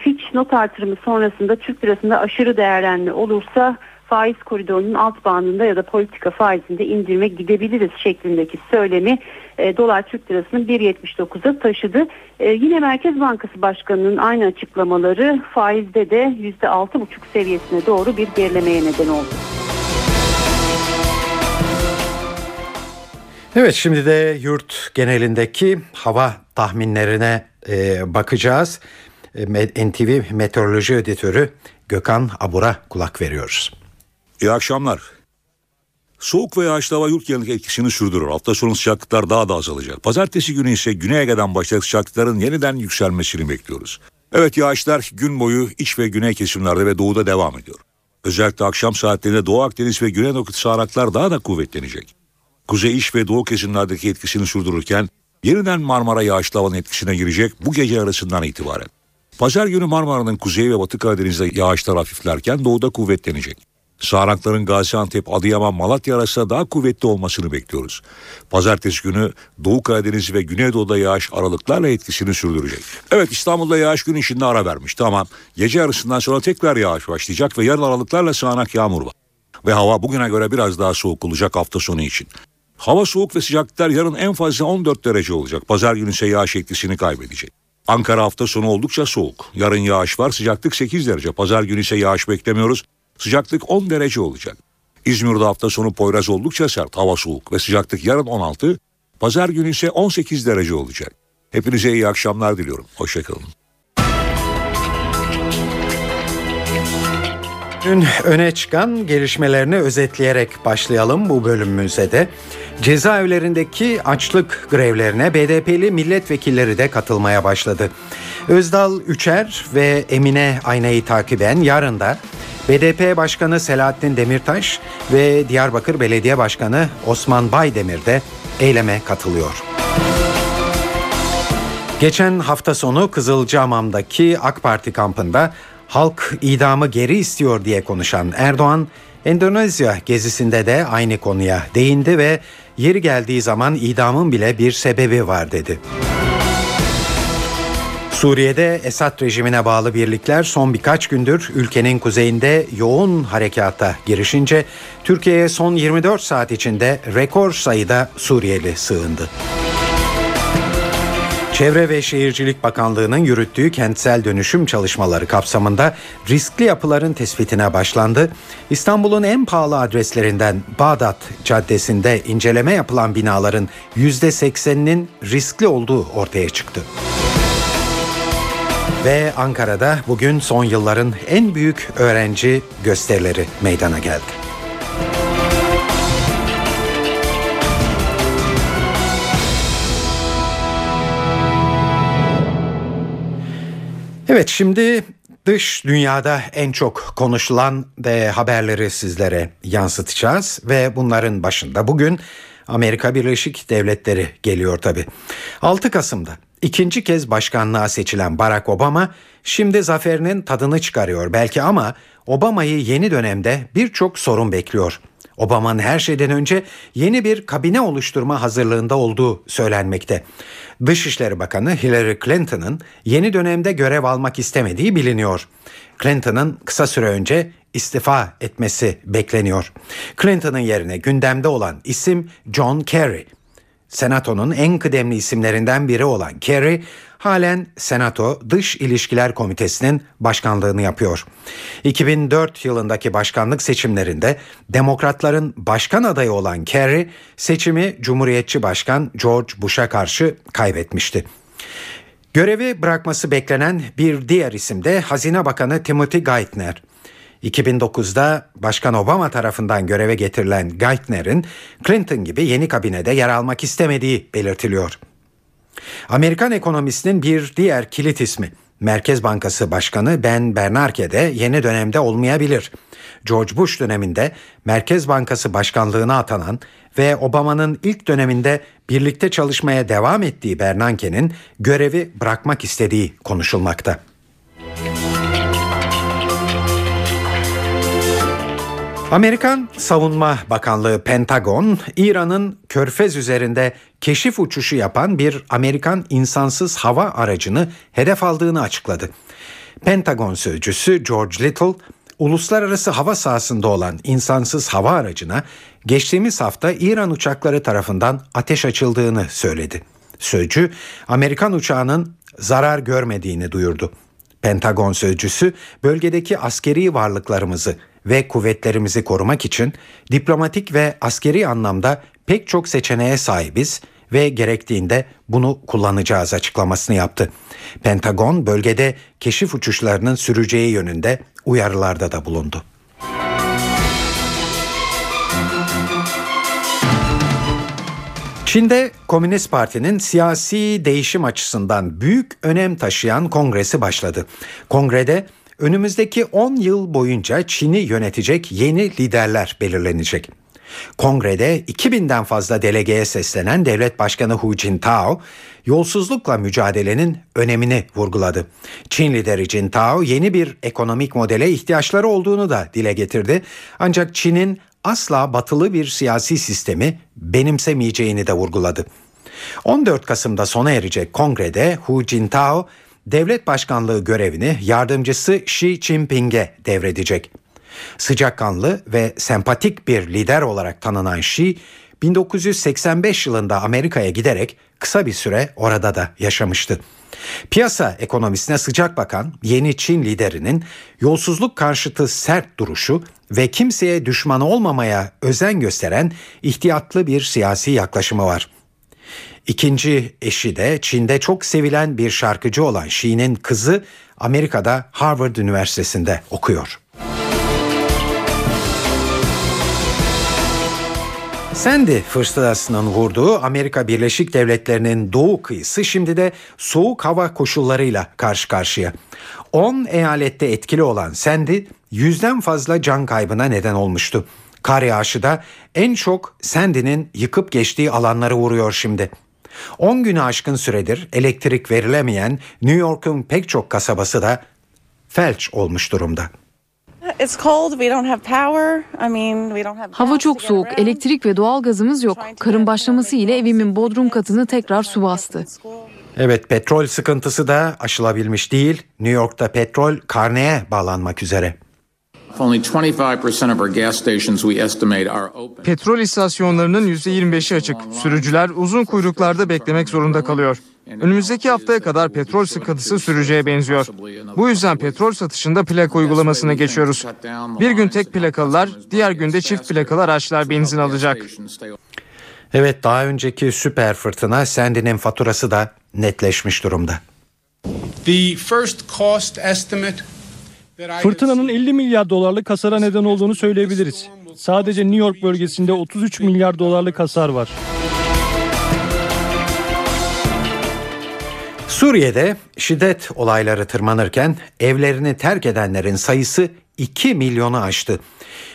Fitch not artırımı sonrasında Türk lirasında aşırı değerlenme olursa faiz koridorunun alt bandında ya da politika faizinde indirime gidebiliriz şeklindeki söylemi dolar Türk lirasını 1.79'a taşıdı. Yine Merkez Bankası Başkanı'nın aynı açıklamaları faizde de %6,5 seviyesine doğru bir gerilemeye neden oldu. Evet, şimdi de yurt genelindeki hava tahminlerine bakacağız. NTV Meteoroloji Editörü Gökhan Abur'a kulak veriyoruz. İyi akşamlar. Soğuk ve yağışlı hava yurt genelindeki etkisini sürdürür. Hafta sonu sıcaklıklar daha da azalacak. Pazartesi günü ise Güney Ege'den başlayan sıcaklıkların yeniden yükselmesini bekliyoruz. Evet, yağışlar gün boyu iç ve güney kesimlerde ve doğuda devam ediyor. Özellikle akşam saatlerinde Doğu Akdeniz ve Güneydoğu sağanaklar daha da kuvvetlenecek. Kuzey iç ve doğu kesimlerdeki etkisini sürdürürken yeniden Marmara yağışlı havanın etkisine girecek bu gece arasından itibaren. Pazar günü Marmara'nın kuzeyi ve Batı Karadeniz'de yağışlar hafiflerken doğuda kuvvetlenecek. Sağanakların Gaziantep, Adıyaman, Malatya arasında daha kuvvetli olmasını bekliyoruz. Pazartesi günü Doğu Karadeniz ve Güneydoğu'da yağış aralıklarla etkisini sürdürecek. Evet, İstanbul'da yağış gün içinde ara vermişti ama gece yarısından sonra tekrar yağış başlayacak ve yarın aralıklarla sağanak yağmur var. Ve hava bugüne göre biraz daha soğuk olacak hafta sonu için. Hava soğuk ve sıcaklıklar yarın en fazla 14 derece olacak. Pazar günü ise yağış etkisini kaybedecek. Ankara hafta sonu oldukça soğuk. Yarın yağış var, sıcaklık 8 derece. Pazar günü ise yağış beklemiyoruz. Sıcaklık 10 derece olacak. İzmir'de hafta sonu Poyraz oldukça sert. Hava soğuk ve sıcaklık yarın 16. Pazar günü ise 18 derece olacak. Hepinize iyi akşamlar diliyorum. Hoşçakalın. Dün öne çıkan gelişmelerini özetleyerek başlayalım bu bölümümüze de. Cezaevlerindeki açlık grevlerine BDP'li milletvekilleri de katılmaya başladı. Özdal Üçer ve Emine Aynay'ı takiben yarın da BDP Başkanı Selahattin Demirtaş ve Diyarbakır Belediye Başkanı Osman Baydemir de eyleme katılıyor. Geçen hafta sonu Kızılcahamam'daki AK Parti kampında halk idamı geri istiyor diye konuşan Erdoğan, Endonezya gezisinde de aynı konuya değindi ve yeri geldiği zaman idamın bile bir sebebi var dedi. Suriye'de Esad rejimine bağlı birlikler son birkaç gündür ülkenin kuzeyinde yoğun harekata girişince Türkiye'ye son 24 saat içinde rekor sayıda Suriyeli sığındı. Çevre ve Şehircilik Bakanlığı'nın yürüttüğü kentsel dönüşüm çalışmaları kapsamında riskli yapıların tespitine başlandı. İstanbul'un en pahalı adreslerinden Bağdat Caddesi'nde inceleme yapılan binaların %80'inin riskli olduğu ortaya çıktı. Ve Ankara'da bugün son yılların en büyük öğrenci gösterileri meydana geldi. Evet, şimdi dış dünyada en çok konuşulan haberleri sizlere yansıtacağız ve bunların başında bugün Amerika Birleşik Devletleri geliyor tabii. 6 Kasım'da ikinci kez başkanlığa seçilen Barack Obama şimdi zaferinin tadını çıkarıyor belki ama Obama'yı yeni dönemde birçok sorun bekliyor. Obama'nın her şeyden önce yeni bir kabine oluşturma hazırlığında olduğu söylenmekte. Dışişleri Bakanı Hillary Clinton'ın yeni dönemde görev almak istemediği biliniyor. Clinton'ın kısa süre önce istifa etmesi bekleniyor. Clinton'ın yerine gündemde olan isim John Kerry. Senato'nun en kıdemli isimlerinden biri olan Kerry, halen Senato Dış İlişkiler Komitesi'nin başkanlığını yapıyor. 2004 yılındaki başkanlık seçimlerinde Demokratların başkan adayı olan Kerry, seçimi Cumhuriyetçi Başkan George Bush'a karşı kaybetmişti. Görevi bırakması beklenen bir diğer isim de Hazine Bakanı Timothy Geithner. 2009'da Başkan Obama tarafından göreve getirilen Geithner'in Clinton gibi yeni kabinede yer almak istemediği belirtiliyor. Amerikan ekonomisinin bir diğer kilit ismi Merkez Bankası Başkanı Ben Bernanke de yeni dönemde olmayabilir. George Bush döneminde Merkez Bankası Başkanlığına atanan ve Obama'nın ilk döneminde birlikte çalışmaya devam ettiği Bernanke'nin görevi bırakmak istediği konuşulmakta. Amerikan Savunma Bakanlığı Pentagon, İran'ın Körfez üzerinde keşif uçuşu yapan bir Amerikan insansız hava aracını hedef aldığını açıkladı. Pentagon sözcüsü George Little, uluslararası hava sahasında olan insansız hava aracına geçtiğimiz hafta İran uçakları tarafından ateş açıldığını söyledi. Sözcü, Amerikan uçağının zarar görmediğini duyurdu. Pentagon sözcüsü, bölgedeki askeri varlıklarımızı ve kuvvetlerimizi korumak için diplomatik ve askeri anlamda pek çok seçeneğe sahibiz ve gerektiğinde bunu kullanacağız açıklamasını yaptı. Pentagon bölgede keşif uçuşlarının süreceği yönünde uyarılarda da bulundu. Çin'de Komünist Parti'nin siyasi değişim açısından büyük önem taşıyan kongresi başladı. Kongrede önümüzdeki 10 yıl boyunca Çin'i yönetecek yeni liderler belirlenecek. Kongrede 2000'den fazla delegeye seslenen devlet başkanı Hu Jintao, yolsuzlukla mücadelenin önemini vurguladı. Çin lideri Jintao yeni bir ekonomik modele ihtiyaçları olduğunu da dile getirdi. Ancak Çin'in asla batılı bir siyasi sistemi benimsemeyeceğini de vurguladı. 14 Kasım'da sona erecek kongrede Hu Jintao, devlet başkanlığı görevini yardımcısı Xi Jinping'e devredecek. Sıcakkanlı ve sempatik bir lider olarak tanınan Xi, 1985 yılında Amerika'ya giderek kısa bir süre orada da yaşamıştı. Piyasa ekonomisine sıcak bakan yeni Çin liderinin yolsuzluk karşıtı sert duruşu ve kimseye düşman olmamaya özen gösteren ihtiyatlı bir siyasi yaklaşımı var. İkinci eşi de Çin'de çok sevilen bir şarkıcı olan Xi'nin kızı Amerika'da Harvard Üniversitesi'nde okuyor. Sandy fırtınasının vurduğu Amerika Birleşik Devletleri'nin doğu kıyısı şimdi de soğuk hava koşullarıyla karşı karşıya. 10 eyalette etkili olan Sandy, 100'den fazla can kaybına neden olmuştu. Kar yağışı da en çok Sandy'nin yıkıp geçtiği alanları vuruyor şimdi. 10 günü aşkın süredir elektrik verilemeyen New York'un pek çok kasabası da felç olmuş durumda. Hava çok soğuk, elektrik ve doğalgazımız yok. Karın başlaması ile evimin bodrum katını tekrar su bastı. Evet, petrol sıkıntısı da aşılabilmiş değil. New York'ta petrol karneye bağlanmak üzere. Petrol istasyonlarının %25'i açık. Sürücüler uzun kuyruklarda beklemek zorunda kalıyor. Önümüzdeki haftaya kadar petrol sıkıntısı süreceğe benziyor. Bu yüzden petrol satışında plaka uygulamasına geçiyoruz. Bir gün tek plakalılar, diğer günde çift plakalı araçlar benzin alacak. Evet, daha önceki süper fırtına Sandy'nin faturası da netleşmiş durumda. Fırtınanın 50 milyar dolarlık hasara neden olduğunu söyleyebiliriz. Sadece New York bölgesinde 33 milyar dolarlık hasar var. Suriye'de şiddet olayları tırmanırken evlerini terk edenlerin sayısı 2 milyonu aştı.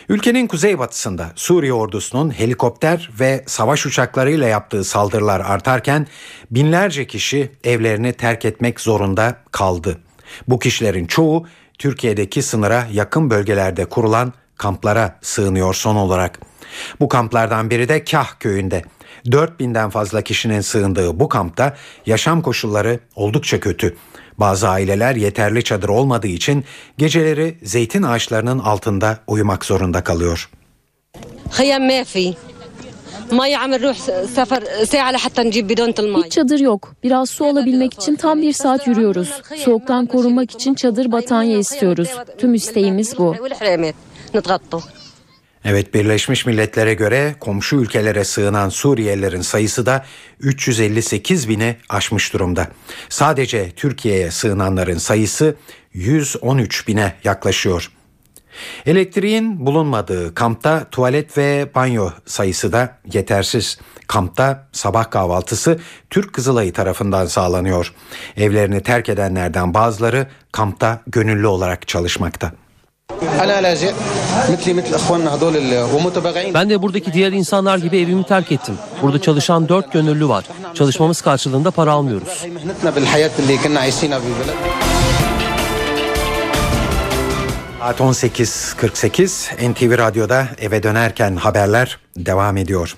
Ülkenin kuzeybatısında Suriye ordusunun helikopter ve savaş uçaklarıyla yaptığı saldırılar artarken binlerce kişi evlerini terk etmek zorunda kaldı. Bu kişilerin çoğu Türkiye'deki sınıra yakın bölgelerde kurulan kamplara sığınıyor son olarak. Bu kamplardan biri de Kah köyünde. 4000'den fazla kişinin sığındığı bu kampta yaşam koşulları oldukça kötü. Bazı aileler yeterli çadır olmadığı için geceleri zeytin ağaçlarının altında uyumak zorunda kalıyor. Hiç çadır yok. Biraz su alabilmek için tam bir saat yürüyoruz. Soğuktan korunmak için çadır, battaniye istiyoruz. Tüm isteğimiz bu. Evet, Birleşmiş Milletler'e göre komşu ülkelere sığınan Suriyelilerin sayısı da 358 bini aşmış durumda. Sadece Türkiye'ye sığınanların sayısı 113 bine yaklaşıyor. Elektriğin bulunmadığı kampta tuvalet ve banyo sayısı da yetersiz. Kampta sabah kahvaltısı Türk Kızılayı tarafından sağlanıyor. Evlerini terk edenlerden bazıları kampta gönüllü olarak çalışmakta. Ben de buradaki diğer insanlar gibi evimi terk ettim. Burada çalışan 4 gönüllü var. Çalışmamız karşılığında para almıyoruz. Saat 18.48 NTV Radyo'da eve dönerken haberler devam ediyor.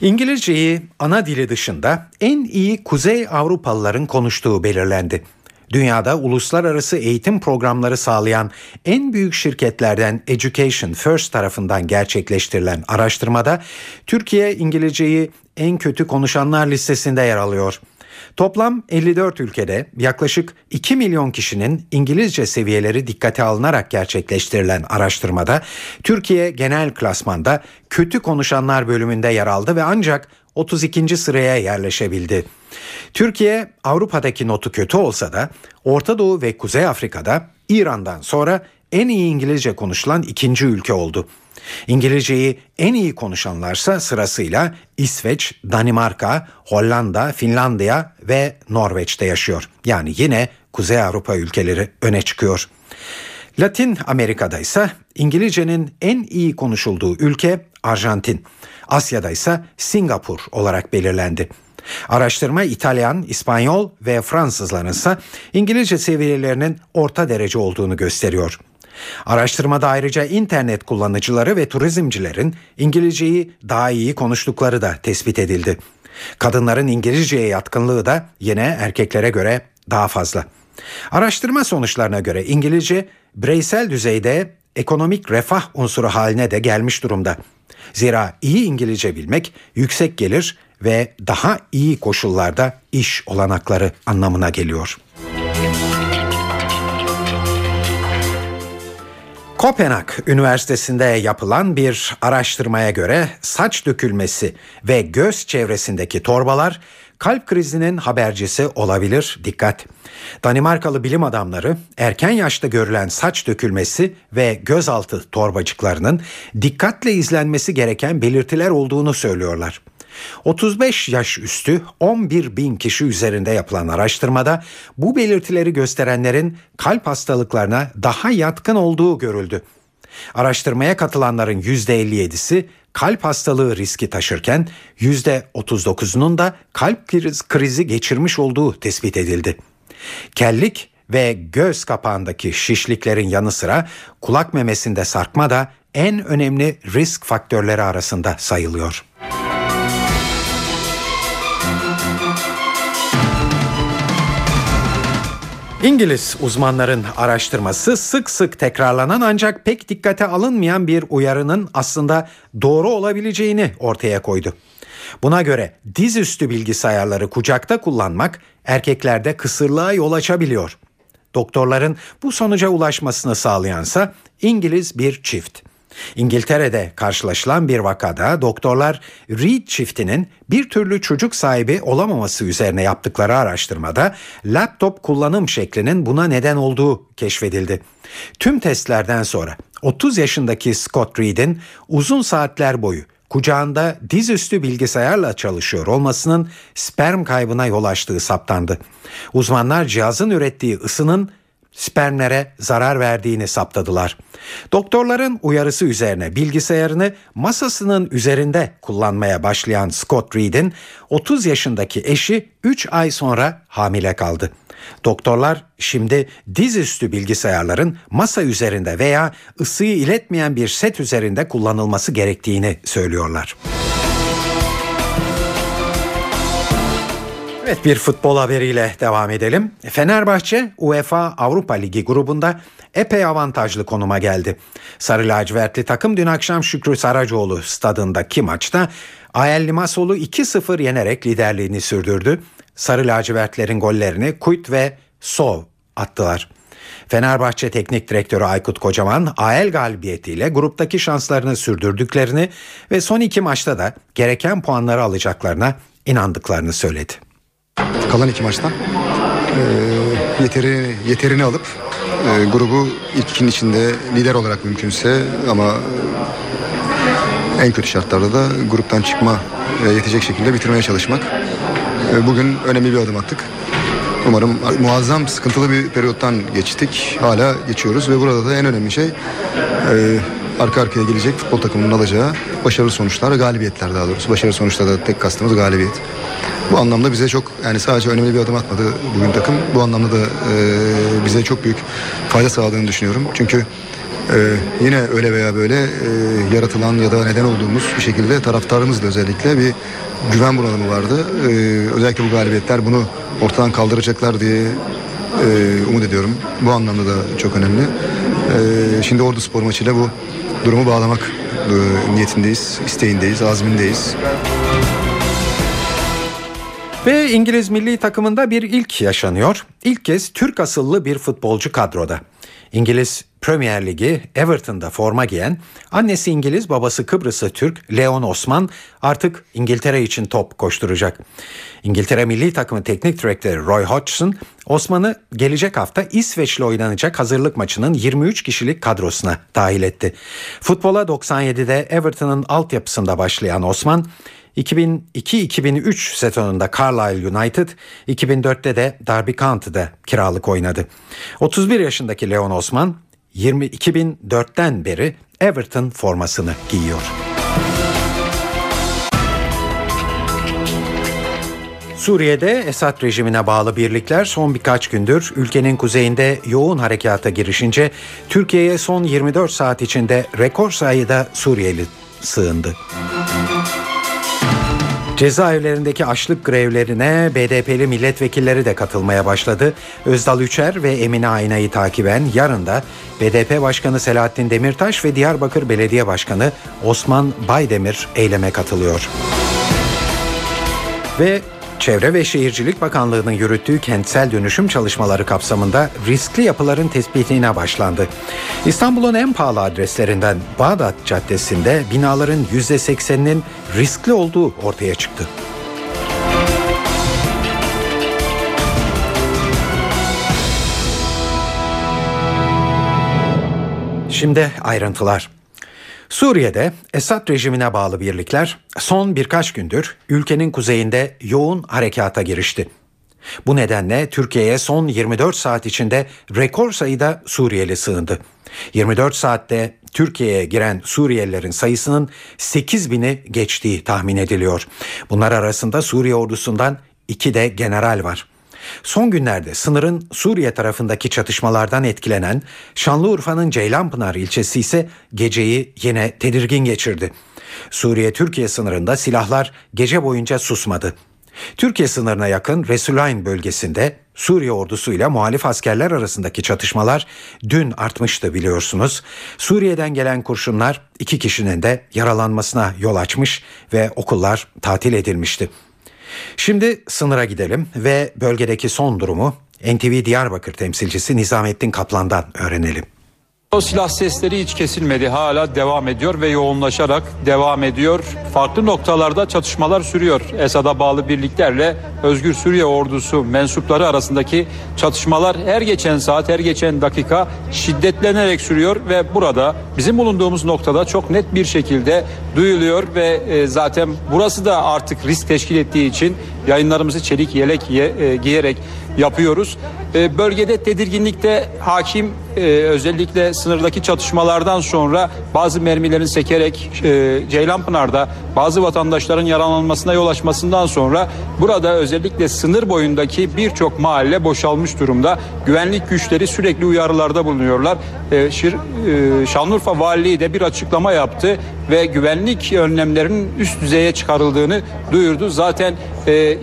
İngilizceyi ana dili dışında en iyi Kuzey Avrupalıların konuştuğu belirlendi. Dünyada uluslararası eğitim programları sağlayan en büyük şirketlerden Education First tarafından gerçekleştirilen araştırmada Türkiye İngilizceyi en kötü konuşanlar listesinde yer alıyor. Toplam 54 ülkede yaklaşık 2 milyon kişinin İngilizce seviyeleri dikkate alınarak gerçekleştirilen araştırmada Türkiye genel klasmanda kötü konuşanlar bölümünde yer aldı ve ancak 32. sıraya yerleşebildi. Türkiye Avrupa'daki notu kötü olsa da Orta Doğu ve Kuzey Afrika'da İran'dan sonra en iyi İngilizce konuşulan ikinci ülke oldu. İngilizceyi en iyi konuşanlarsa sırasıyla İsveç, Danimarka, Hollanda, Finlandiya ve Norveç'te yaşıyor. Yani yine Kuzey Avrupa ülkeleri öne çıkıyor. Latin Amerika'da ise İngilizcenin en iyi konuşulduğu ülke Arjantin. Asya'da ise Singapur olarak belirlendi. Araştırma İtalyan, İspanyol ve Fransızlarınsa İngilizce seviyelerinin orta derece olduğunu gösteriyor. Araştırmada ayrıca internet kullanıcıları ve turizmcilerin İngilizceyi daha iyi konuştukları da tespit edildi. Kadınların İngilizceye yatkınlığı da yine erkeklere göre daha fazla. Araştırma sonuçlarına göre İngilizce bireysel düzeyde ekonomik refah unsuru haline de gelmiş durumda. Zira iyi İngilizce bilmek yüksek gelir ve daha iyi koşullarda iş olanakları anlamına geliyor. Kopenhag Üniversitesi'nde yapılan bir araştırmaya göre saç dökülmesi ve göz çevresindeki torbalar kalp krizinin habercisi olabilir. Dikkat! Danimarkalı bilim adamları erken yaşta görülen saç dökülmesi ve gözaltı torbacıklarının dikkatle izlenmesi gereken belirtiler olduğunu söylüyorlar. 35 yaş üstü 11.000 kişi üzerinde yapılan araştırmada bu belirtileri gösterenlerin kalp hastalıklarına daha yatkın olduğu görüldü. Araştırmaya katılanların %57'si kalp hastalığı riski taşırken %39'unun da kalp krizi geçirmiş olduğu tespit edildi. Kellik ve göz kapağındaki şişliklerin yanı sıra kulak memesinde sarkma da en önemli risk faktörleri arasında sayılıyor. İngiliz uzmanların araştırması sık sık tekrarlanan ancak pek dikkate alınmayan bir uyarının aslında doğru olabileceğini ortaya koydu. Buna göre dizüstü bilgisayarları kucakta kullanmak erkeklerde kısırlığa yol açabiliyor. Doktorların bu sonuca ulaşmasını sağlayansa İngiliz bir çift. İngiltere'de karşılaşılan bir vakada doktorlar Reed çiftinin bir türlü çocuk sahibi olamaması üzerine yaptıkları araştırmada laptop kullanım şeklinin buna neden olduğu keşfedildi. Tüm testlerden sonra 30 yaşındaki Scott Reed'in uzun saatler boyu kucağında dizüstü bilgisayarla çalışıyor olmasının sperm kaybına yol açtığı saptandı. Uzmanlar cihazın ürettiği ısının spermlere zarar verdiğini saptadılar. Doktorların uyarısı üzerine bilgisayarını masasının üzerinde kullanmaya başlayan Scott Reed'in 30 yaşındaki eşi 3 ay sonra hamile kaldı. Doktorlar şimdi dizüstü bilgisayarların masa üzerinde veya ısıyı iletmeyen bir set üzerinde kullanılması gerektiğini söylüyorlar. Evet, bir futbol haberiyle devam edelim. Fenerbahçe UEFA Avrupa Ligi grubunda epey avantajlı konuma geldi. Sarı lacivertli takım dün akşam Şükrü Saracoğlu stadındaki maçta AEL Limassol'u 2-0 yenerek liderliğini sürdürdü. Sarı lacivertlerin gollerini Kuyt ve Sov attılar. Fenerbahçe Teknik Direktörü Aykut Kocaman AEL galibiyetiyle gruptaki şanslarını sürdürdüklerini ve son iki maçta da gereken puanları alacaklarına inandıklarını söyledi. Kalan iki maçtan yeterini alıp grubu ilkinin içinde lider olarak mümkünse ama en kötü şartlarda da gruptan çıkma yetecek şekilde bitirmeye çalışmak. Bugün önemli bir adım attık. Umarım muazzam sıkıntılı bir periyottan geçtik. Hala geçiyoruz ve burada da en önemli şey arka arkaya gelecek futbol takımının alacağı başarılı sonuçlar, galibiyetler daha doğrusu. Başarılı sonuçlarda tek kastımız galibiyet. Bu anlamda bize çok, yani sadece önemli bir adım atmadı bugün takım. Bu anlamda da bize çok büyük fayda sağladığını düşünüyorum. Çünkü yine öyle veya böyle yaratılan ya da neden olduğumuz bir şekilde taraftarımızla özellikle bir güven bunalımı vardı. Özellikle bu galibiyetler bunu ortadan kaldıracaklar diye umut ediyorum. Bu anlamda da çok önemli. Şimdi Orduspor maçıyla bu durumu bağlamak niyetindeyiz, isteğindeyiz, azmindeyiz. Ve İngiliz milli takımında bir ilk yaşanıyor. İlk kez Türk asıllı bir futbolcu kadroda. İngiliz Premier Ligi Everton'da forma giyen, annesi İngiliz, babası Kıbrıslı Türk Leon Osman artık İngiltere için top koşturacak. İngiltere milli takımı teknik direktörü Roy Hodgson, Osman'ı gelecek hafta İsveç'le oynanacak hazırlık maçının 23 kişilik kadrosuna dahil etti. Futbola 97'de Everton'ın altyapısında başlayan Osman, 2002-2003 sezonunda Carlisle United, 2004'te de Derby County'de kiralık oynadı. 31 yaşındaki Leon Osman 2004'ten beri Everton formasını giyiyor. Suriye'de Esad rejimine bağlı birlikler son birkaç gündür ülkenin kuzeyinde yoğun harekata girişince Türkiye'ye son 24 saat içinde rekor sayıda Suriyeli sığındı. Cezaevlerindeki açlık grevlerine BDP'li milletvekilleri de katılmaya başladı. Özdal Üçer ve Emine Aynay'ı takiben yarın da BDP Başkanı Selahattin Demirtaş ve Diyarbakır Belediye Başkanı Osman Baydemir eyleme katılıyor. Ve Çevre ve Şehircilik Bakanlığı'nın yürüttüğü kentsel dönüşüm çalışmaları kapsamında riskli yapıların tespitine başlandı. İstanbul'un en pahalı adreslerinden Bağdat Caddesi'nde binaların %80'inin riskli olduğu ortaya çıktı. Şimdi ayrıntılar. Suriye'de Esad rejimine bağlı birlikler son birkaç gündür ülkenin kuzeyinde yoğun harekata girişti. Bu nedenle Türkiye'ye son 24 saat içinde rekor sayıda Suriyeli sığındı. 24 saatte Türkiye'ye giren Suriyelilerin sayısının 8.000'i geçtiği tahmin ediliyor. Bunlar arasında Suriye ordusundan 2 de general var. Son günlerde sınırın Suriye tarafındaki çatışmalardan etkilenen Şanlıurfa'nın Ceylanpınar ilçesi ise geceyi yine tedirgin geçirdi. Suriye-Türkiye sınırında silahlar gece boyunca susmadı. Türkiye sınırına yakın Resulayn bölgesinde Suriye ordusuyla muhalif askerler arasındaki çatışmalar dün artmıştı biliyorsunuz. Suriye'den gelen kurşunlar 2 kişinin de yaralanmasına yol açmış ve okullar tatil edilmişti. Şimdi sınıra gidelim ve bölgedeki son durumu NTV Diyarbakır temsilcisi Nizamettin Kaplan'dan öğrenelim. O silah sesleri hiç kesilmedi, hala devam ediyor ve yoğunlaşarak devam ediyor. Farklı noktalarda çatışmalar sürüyor. Esad'a bağlı birliklerle Özgür Suriye Ordusu mensupları arasındaki çatışmalar her geçen saat, her geçen dakika şiddetlenerek sürüyor ve burada bizim bulunduğumuz noktada çok net bir şekilde duyuluyor ve zaten burası da artık risk teşkil ettiği için yayınlarımızı çelik yelek giyerek yapıyoruz. Bölgede tedirginlik de hakim, özellikle sınırdaki çatışmalardan sonra bazı mermilerin sekerek Ceylanpınar'da bazı vatandaşların yaralanmasına yol açmasından sonra burada özellikle sınır boyundaki birçok mahalle boşalmış durumda. Güvenlik güçleri sürekli uyarılarda bulunuyorlar. Şanlıurfa Valiliği de bir açıklama yaptı ve güvenlik önlemlerinin üst düzeye çıkarıldığını duyurdu. Zaten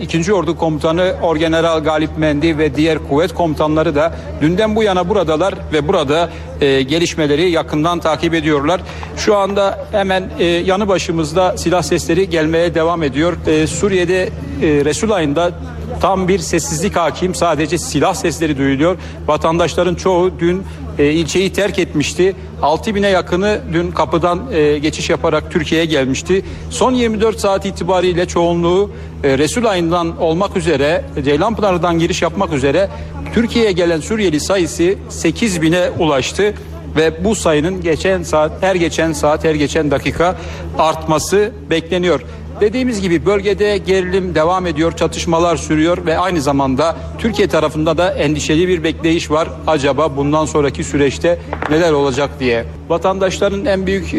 2. Ordu Komutanı Orgeneral Galip Mendi ve diğer kuvvet komutanları da dünden bu yana buradalar ve burada gelişmeleri yakından takip ediyorlar. Şu anda hemen yanı başımızda silah sesleri gelmeye devam ediyor. Suriye'de Resulayn'da tam bir sessizlik hakim, sadece silah sesleri duyuluyor. Vatandaşların çoğu dün ilçeyi terk etmişti. 6.000'e yakını dün kapıdan geçiş yaparak Türkiye'ye gelmişti. Son 24 saat itibariyle çoğunluğu Resulayn'dan olmak üzere, Ceylanpınar'dan giriş yapmak üzere Türkiye'ye gelen Suriyeli sayısı 8.000'e ulaştı ve bu sayının her geçen dakika artması bekleniyor. Dediğimiz gibi bölgede gerilim devam ediyor, çatışmalar sürüyor ve aynı zamanda Türkiye tarafında da endişeli bir bekleyiş var. Acaba bundan sonraki süreçte neler olacak diye. Vatandaşların en büyük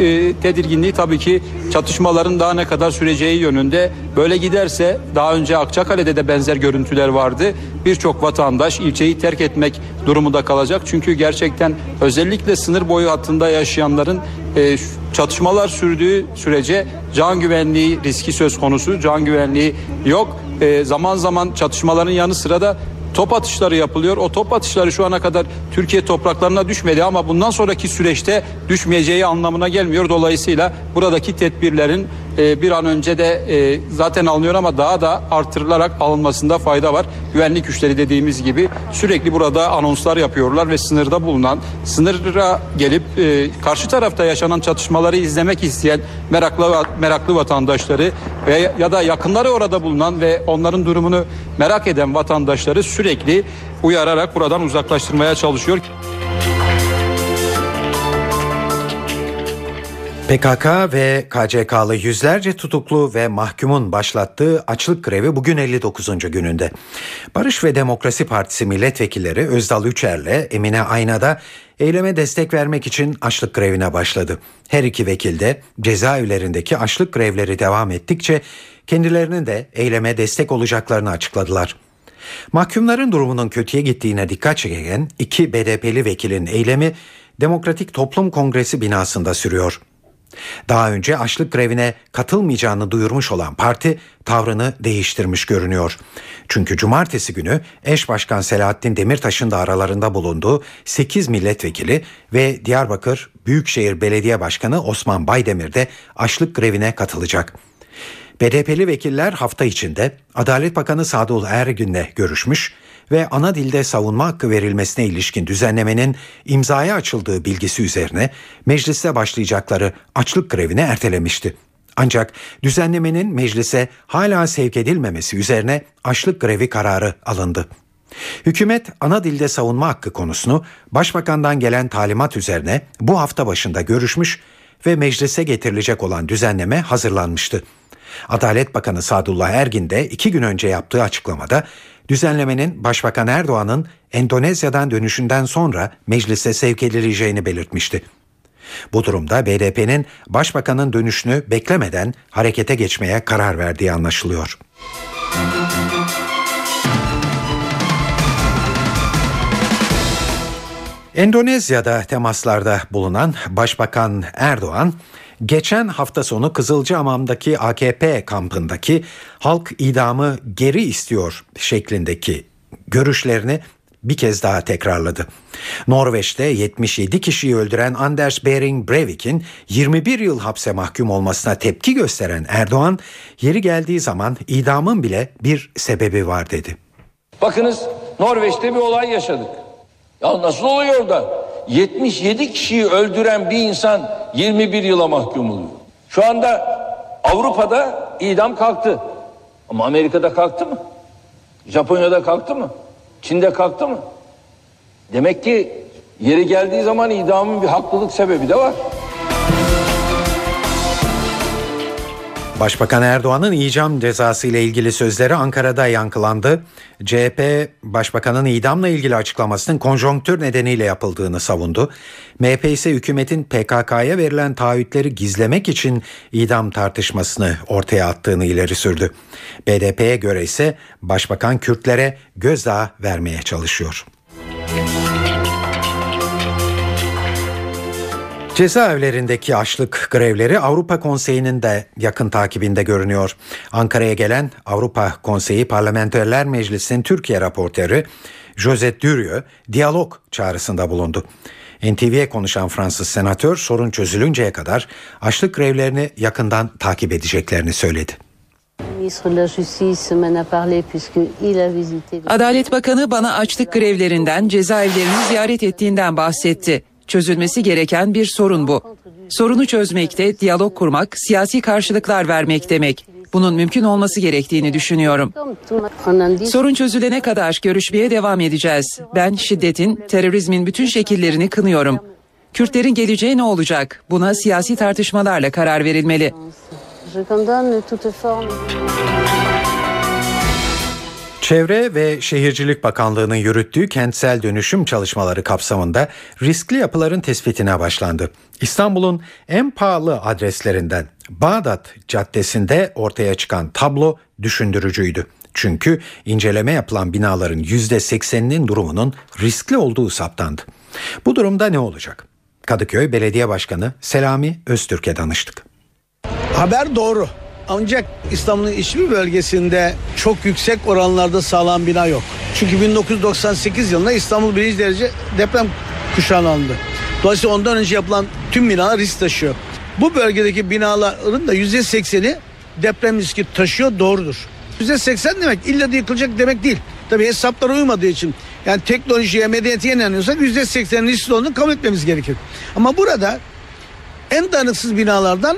tedirginliği tabii ki çatışmaların daha ne kadar süreceği yönünde. Böyle giderse, daha önce Akçakale'de de benzer görüntüler vardı. Birçok vatandaş ilçeyi terk etmek durumunda kalacak. Çünkü gerçekten özellikle sınır boyu hattında yaşayanların çatışmalar sürdüğü sürece can güvenliği riski söz konusu. Can güvenliği yok. Zaman zaman çatışmaların yanı sıra da top atışları yapılıyor. O top atışları şu ana kadar Türkiye topraklarına düşmedi ama bundan sonraki süreçte düşmeyeceği anlamına gelmiyor. Dolayısıyla buradaki tedbirlerin bir an önce de zaten alınıyor ama daha da artırılarak alınmasında fayda var. Güvenlik güçleri dediğimiz gibi sürekli burada anonslar yapıyorlar ve sınırda bulunan, sınıra gelip karşı tarafta yaşanan çatışmaları izlemek isteyen meraklı vatandaşları ve ya da yakınları orada bulunan ve onların durumunu merak eden vatandaşları sürekli uyararak buradan uzaklaştırmaya çalışıyor. PKK ve KCK'lı yüzlerce tutuklu ve mahkumun başlattığı açlık grevi bugün 59. gününde. Barış ve Demokrasi Partisi milletvekilleri Özdal Üçer'le Emine Aynay da eyleme destek vermek için açlık grevine başladı. Her iki vekil de cezaevlerindeki açlık grevleri devam ettikçe kendilerinin de eyleme destek olacaklarını açıkladılar. Mahkumların durumunun kötüye gittiğine dikkat çeken 2 BDP'li vekilin eylemi Demokratik Toplum Kongresi binasında sürüyor. Daha önce açlık grevine katılmayacağını duyurmuş olan parti tavrını değiştirmiş görünüyor. Çünkü cumartesi günü eş başkan Selahattin Demirtaş'ın da aralarında bulunduğu 8 milletvekili ve Diyarbakır Büyükşehir Belediye Başkanı Osman Baydemir de açlık grevine katılacak. BDP'li vekiller hafta içinde Adalet Bakanı Sadullah Ergin'le görüşmüş ve ana dilde savunma hakkı verilmesine ilişkin düzenlemenin imzaya açıldığı bilgisi üzerine meclise başlayacakları açlık grevini ertelemişti. Ancak düzenlemenin meclise hala sevk edilmemesi üzerine açlık grevi kararı alındı. Hükümet ana dilde savunma hakkı konusunu Başbakan'dan gelen talimat üzerine bu hafta başında görüşmüş ve meclise getirilecek olan düzenleme hazırlanmıştı. Adalet Bakanı Sadullah Ergin de 2 gün önce yaptığı açıklamada düzenlemenin Başbakan Erdoğan'ın Endonezya'dan dönüşünden sonra meclise sevk edileceğini belirtmişti. Bu durumda BDP'nin Başbakan'ın dönüşünü beklemeden harekete geçmeye karar verdiği anlaşılıyor. Endonezya'da temaslarda bulunan Başbakan Erdoğan, geçen hafta sonu Kızılcahamam'daki AKP kampındaki halk idamı geri istiyor şeklindeki görüşlerini bir kez daha tekrarladı. Norveç'te 77 kişiyi öldüren Anders Behring Breivik'in 21 yıl hapse mahkum olmasına tepki gösteren Erdoğan, yeri geldiği zaman idamın bile bir sebebi var dedi. Bakınız, Norveç'te bir olay yaşadık. Ya nasıl oluyor da 77 kişiyi öldüren bir insan 21 yıla mahkum oluyor? Şu anda Avrupa'da idam kalktı. Ama Amerika'da kalktı mı? Japonya'da kalktı mı? Çin'de kalktı mı? Demek ki yeri geldiği zaman idamın bir haklılık sebebi de var. Başbakan Erdoğan'ın idam cezası ile ilgili sözleri Ankara'da yankılandı. CHP, Başbakan'ın idamla ilgili açıklamasının konjonktür nedeniyle yapıldığını savundu. MHP ise hükümetin PKK'ya verilen taahhütleri gizlemek için idam tartışmasını ortaya attığını ileri sürdü. BDP'ye göre ise Başbakan Kürtlere gözdağı vermeye çalışıyor. Cezaevlerindeki açlık grevleri Avrupa Konseyi'nin de yakın takibinde görünüyor. Ankara'ya gelen Avrupa Konseyi Parlamenterler Meclisi'nin Türkiye raportörü Josette Durrieu diyalog çağrısında bulundu. NTV'ye konuşan Fransız senatör sorun çözülünceye kadar açlık grevlerini yakından takip edeceklerini söyledi. Adalet Bakanı bana açlık grevlerinden, cezaevlerini ziyaret ettiğinden bahsetti. Çözülmesi gereken bir sorun bu. Sorunu çözmekte, diyalog kurmak, siyasi karşılıklar vermek demek. Bunun mümkün olması gerektiğini düşünüyorum. Sorun çözülene kadar görüşmeye devam edeceğiz. Ben şiddetin, terörizmin bütün şekillerini kınıyorum. Kürtlerin geleceği ne olacak? Buna siyasi tartışmalarla karar verilmeli. Çevre ve Şehircilik Bakanlığı'nın yürüttüğü kentsel dönüşüm çalışmaları kapsamında riskli yapıların tespitine başlandı. İstanbul'un en pahalı adreslerinden Bağdat Caddesi'nde ortaya çıkan tablo düşündürücüydü. Çünkü inceleme yapılan binaların %80'inin durumunun riskli olduğu saptandı. Bu durumda ne olacak? Kadıköy Belediye Başkanı Selami Öztürk'e danıştık. Haber doğru. Ancak İstanbul'un hiçbir bölgesinde çok yüksek oranlarda sağlam bina yok. Çünkü 1998 yılında İstanbul 1. derece deprem kuşağına alındı. Dolayısıyla ondan önce yapılan tüm binalar risk taşıyor. Bu bölgedeki binaların da %80'i deprem riski taşıyor, doğrudur. %80 demek illa da yıkılacak demek değil. Tabii hesaplara uymadığı için, yani teknolojiye, medeniyete inanıyorsak %80'in riskli olduğunu kabul etmemiz gerekir. Ama burada en dayanıksız binalardan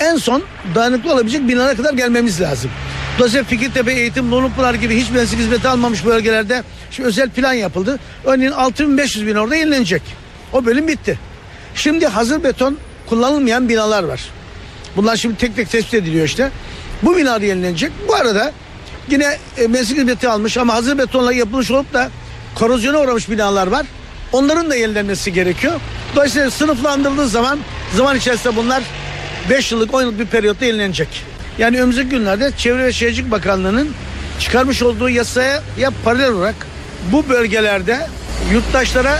en son dayanıklı olabilecek binalara kadar gelmemiz lazım. Dolayısıyla Fikirtepe, Eğitim, Donukpınar gibi hiç meslek hizmeti almamış bölgelerde şimdi özel plan yapıldı. Örneğin 6500 bin orada yenilenecek. O bölüm bitti. Şimdi hazır beton kullanılmayan binalar var. Bunlar şimdi tek tek tespit ediliyor işte. Bu binalar yenilenecek. Bu arada yine meslek hizmeti almış ama hazır betonla yapılmış olup da korozyona uğramış binalar var. Onların da yenilenmesi gerekiyor. Dolayısıyla sınıflandırıldığı zaman içerisinde bunlar 5 yıllık, 10 yıllık bir periyotta yenilenecek. Yani önümüzdeki günlerde Çevre ve Şehircilik Bakanlığı'nın çıkarmış olduğu yasaya paralel olarak bu bölgelerde yurttaşlara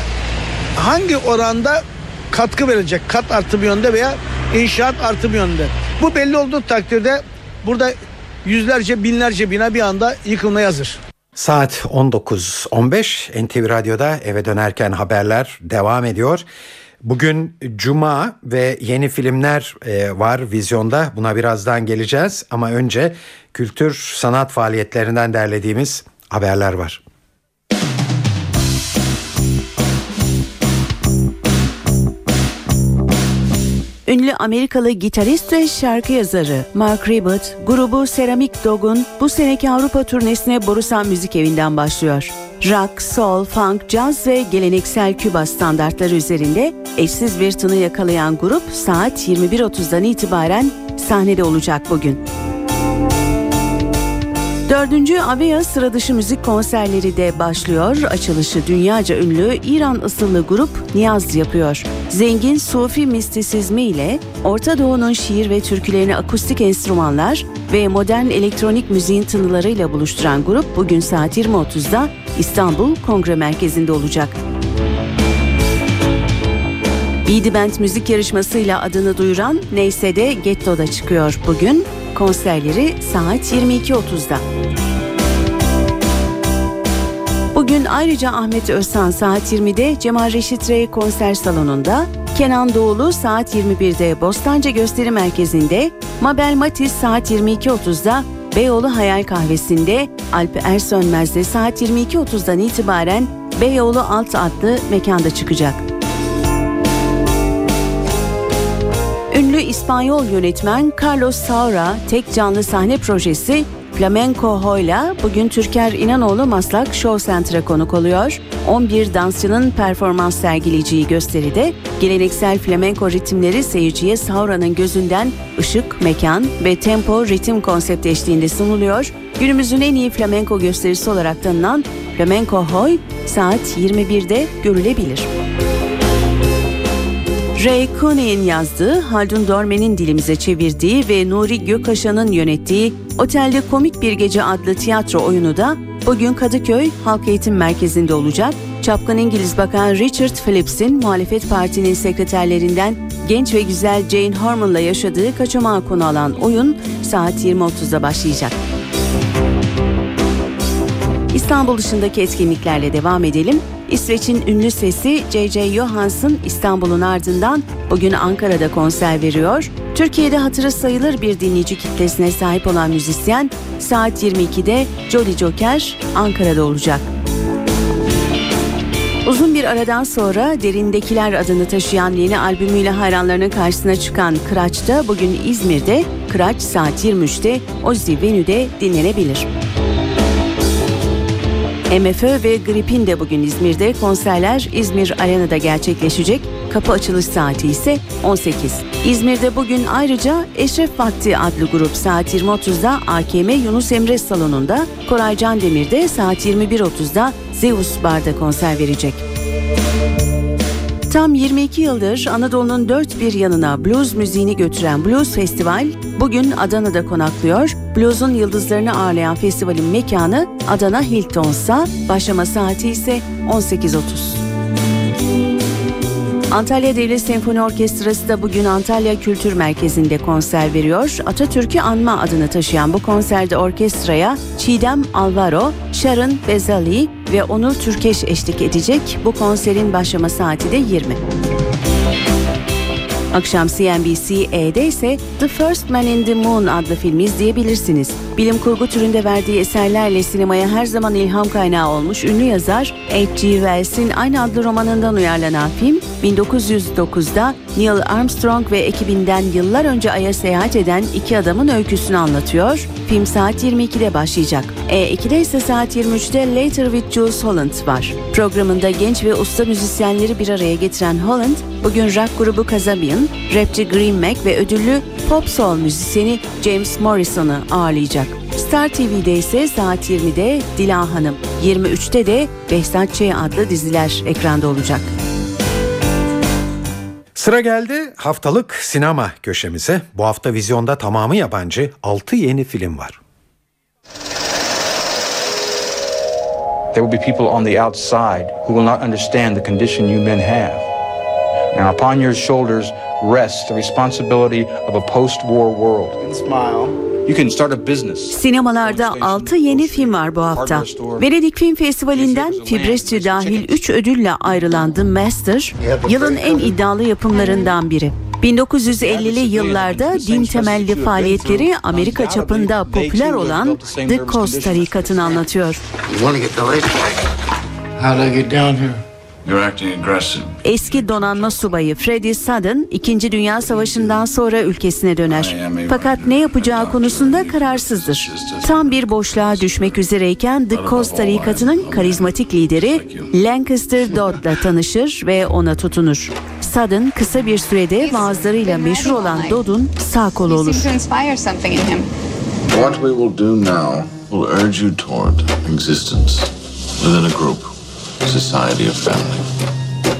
hangi oranda katkı verilecek? Kat artımı yönde veya inşaat artımı yönde. Bu belli olduğu takdirde burada yüzlerce, binlerce bina bir anda yıkılmaya hazır. Saat 19.15 NTV Radyo'da eve dönerken haberler devam ediyor. Bugün Cuma ve yeni filmler var vizyonda. Buna birazdan geleceğiz ama önce kültür sanat faaliyetlerinden derlediğimiz haberler var. ünlü Amerikalı gitarist ve şarkı yazarı Mark Ribot, grubu Ceramic Dog'un bu seneki Avrupa turnesine Borusan Müzik Evi'nden başlıyor. Rock, soul, funk, caz ve geleneksel Küba standartları üzerinde eşsiz bir tını yakalayan grup saat 21.30'dan itibaren sahnede olacak bugün. 4. Avea sıra dışı müzik konserleri de başlıyor. Açılışı dünyaca ünlü İran asıllı grup Niyaz yapıyor. Zengin Sufi mistisizmi ile Orta Doğu'nun şiir ve türkülerini akustik enstrümanlar ve modern elektronik müziğin tınılarıyla buluşturan grup bugün saat 20.30'da İstanbul Kongre Merkezi'nde olacak. İdi Band müzik yarışmasıyla adını duyuran Neyse de Getto'da çıkıyor bugün. Konserleri saat 22.30'da. Bugün ayrıca Ahmet Özsan saat 20'de Cemal Reşit Rey konser salonunda, Kenan Doğulu saat 21'de Bostancı Gösteri Merkezi'nde, Mabel Matiz saat 22.30'da Beyoğlu Hayal Kahvesi'nde, Alp Ersönmez de saat 22.30'dan itibaren Beyoğlu Alt adlı mekanda çıkacak. Ünlü İspanyol yönetmen Carlos Saura tek canlı sahne projesi Flamenco Hoy'la bugün Türker İnanoğlu Maslak Show Center'a konuk oluyor. 11 dansçının performans sergileyeceği gösteride geleneksel flamenco ritimleri seyirciye Saura'nın gözünden ışık, mekan ve tempo ritim konsepti eşliğinde sunuluyor. Günümüzün en iyi flamenco gösterisi olarak tanınan Flamenco Hoy saat 21'de görülebilir. Ray Cooney'in yazdığı, Haldun Dorme'nin dilimize çevirdiği ve Nuri Gökaşan'ın yönettiği Otelde Komik Bir Gece adlı tiyatro oyunu da bugün Kadıköy Halk Eğitim Merkezi'nde olacak. Çapkın İngiliz Bakan Richard Phillips'in muhalefet partinin sekreterlerinden genç ve güzel Jane Harmon'la yaşadığı kaçamağı konu alan oyun saat 20.30'da başlayacak. İstanbul dışındaki etkinliklerle devam edelim. İsveç'in ünlü sesi C.C. Johansson İstanbul'un ardından bugün Ankara'da konser veriyor. Türkiye'de hatırı sayılır bir dinleyici kitlesine sahip olan müzisyen saat 22'de Jolly Joker Ankara'da olacak. Uzun bir aradan sonra Derindekiler adını taşıyan yeni albümüyle hayranlarının karşısına çıkan Kıraç da bugün İzmir'de, Kıraç saat 23'te Ozzy Venü'de dinlenebilir. MFÖ ve Grip'in de bugün İzmir'de konserler İzmir Arena'da gerçekleşecek. Kapı açılış saati ise 18. İzmir'de bugün ayrıca Eşref Vakti adlı grup saat 20.30'da AKM Yunus Emre Salonu'nda, Koray Candemir'de saat 21.30'da Zeus Bar'da konser verecek. Tam 22 yıldır Anadolu'nun dört bir yanına blues müziğini götüren Blues Festival bugün Adana'da konaklıyor. Blues'un yıldızlarını ağırlayan festivalin mekanı Adana Hilton'sa, başlama saati ise 18.30. Antalya Devlet Senfoni Orkestrası da bugün Antalya Kültür Merkezi'nde konser veriyor. Atatürk'ü Anma adını taşıyan bu konserde orkestraya Çiğdem Alvaro, Sharon Bezali ve Onur Türkeş eşlik edecek. Bu konserin başlama saati de 20. Akşam CNBC'de ise The First Man in the Moon adlı filmi izleyebilirsiniz. Bilim kurgu türünde verdiği eserlerle sinemaya her zaman ilham kaynağı olmuş ünlü yazar H.G. Wells'in aynı adlı romanından uyarlanan film, 1909'da Neil Armstrong ve ekibinden yıllar önce Ay'a seyahat eden iki adamın öyküsünü anlatıyor. Film saat 22'de başlayacak. E2'de ise saat 23'te Later with Jules Holland var. Programında genç ve usta müzisyenleri bir araya getiren Holland, bugün rock grubu Kazabian, rapçi Green Mac ve ödüllü pop soul müzisyeni James Morrison'ı ağırlayacak. Star TV'de ise saat 20'de Dila Hanım, 23'te de Behzat Ç. adlı diziler ekranda olacak. Sıra geldi haftalık sinema köşemize. Bu hafta vizyonda tamamı yabancı 6 yeni film var. There will be people on the outside who will not understand the condition you men have. Now upon your shoulders rests the responsibility of a post-war world. And smile. Sinemalarda 6 yeni film var bu hafta. Venedik Film Festivali'nden Fibresci dahil 3 ödülle ayrılan The Master, yılın en iddialı yapımlarından biri. 1950'li yıllarda din temelli faaliyetleri Amerika çapında popüler olan The Cause tarikatını anlatıyor. Eski donanma subayı Freddie Sudden 2. Dünya Savaşı'ndan sonra ülkesine döner. Fakat ne yapacağı konusunda kararsızdır. Tam bir boşluğa düşmek üzereyken The Cause tarikatının karizmatik lideri Lancaster Dodd'la tanışır ve ona tutunur. Sudden kısa bir sürede vaazlarıyla meşhur olan Dodd'un sağ kolu olur. What we will do now will urge you toward existence within a group, society of family.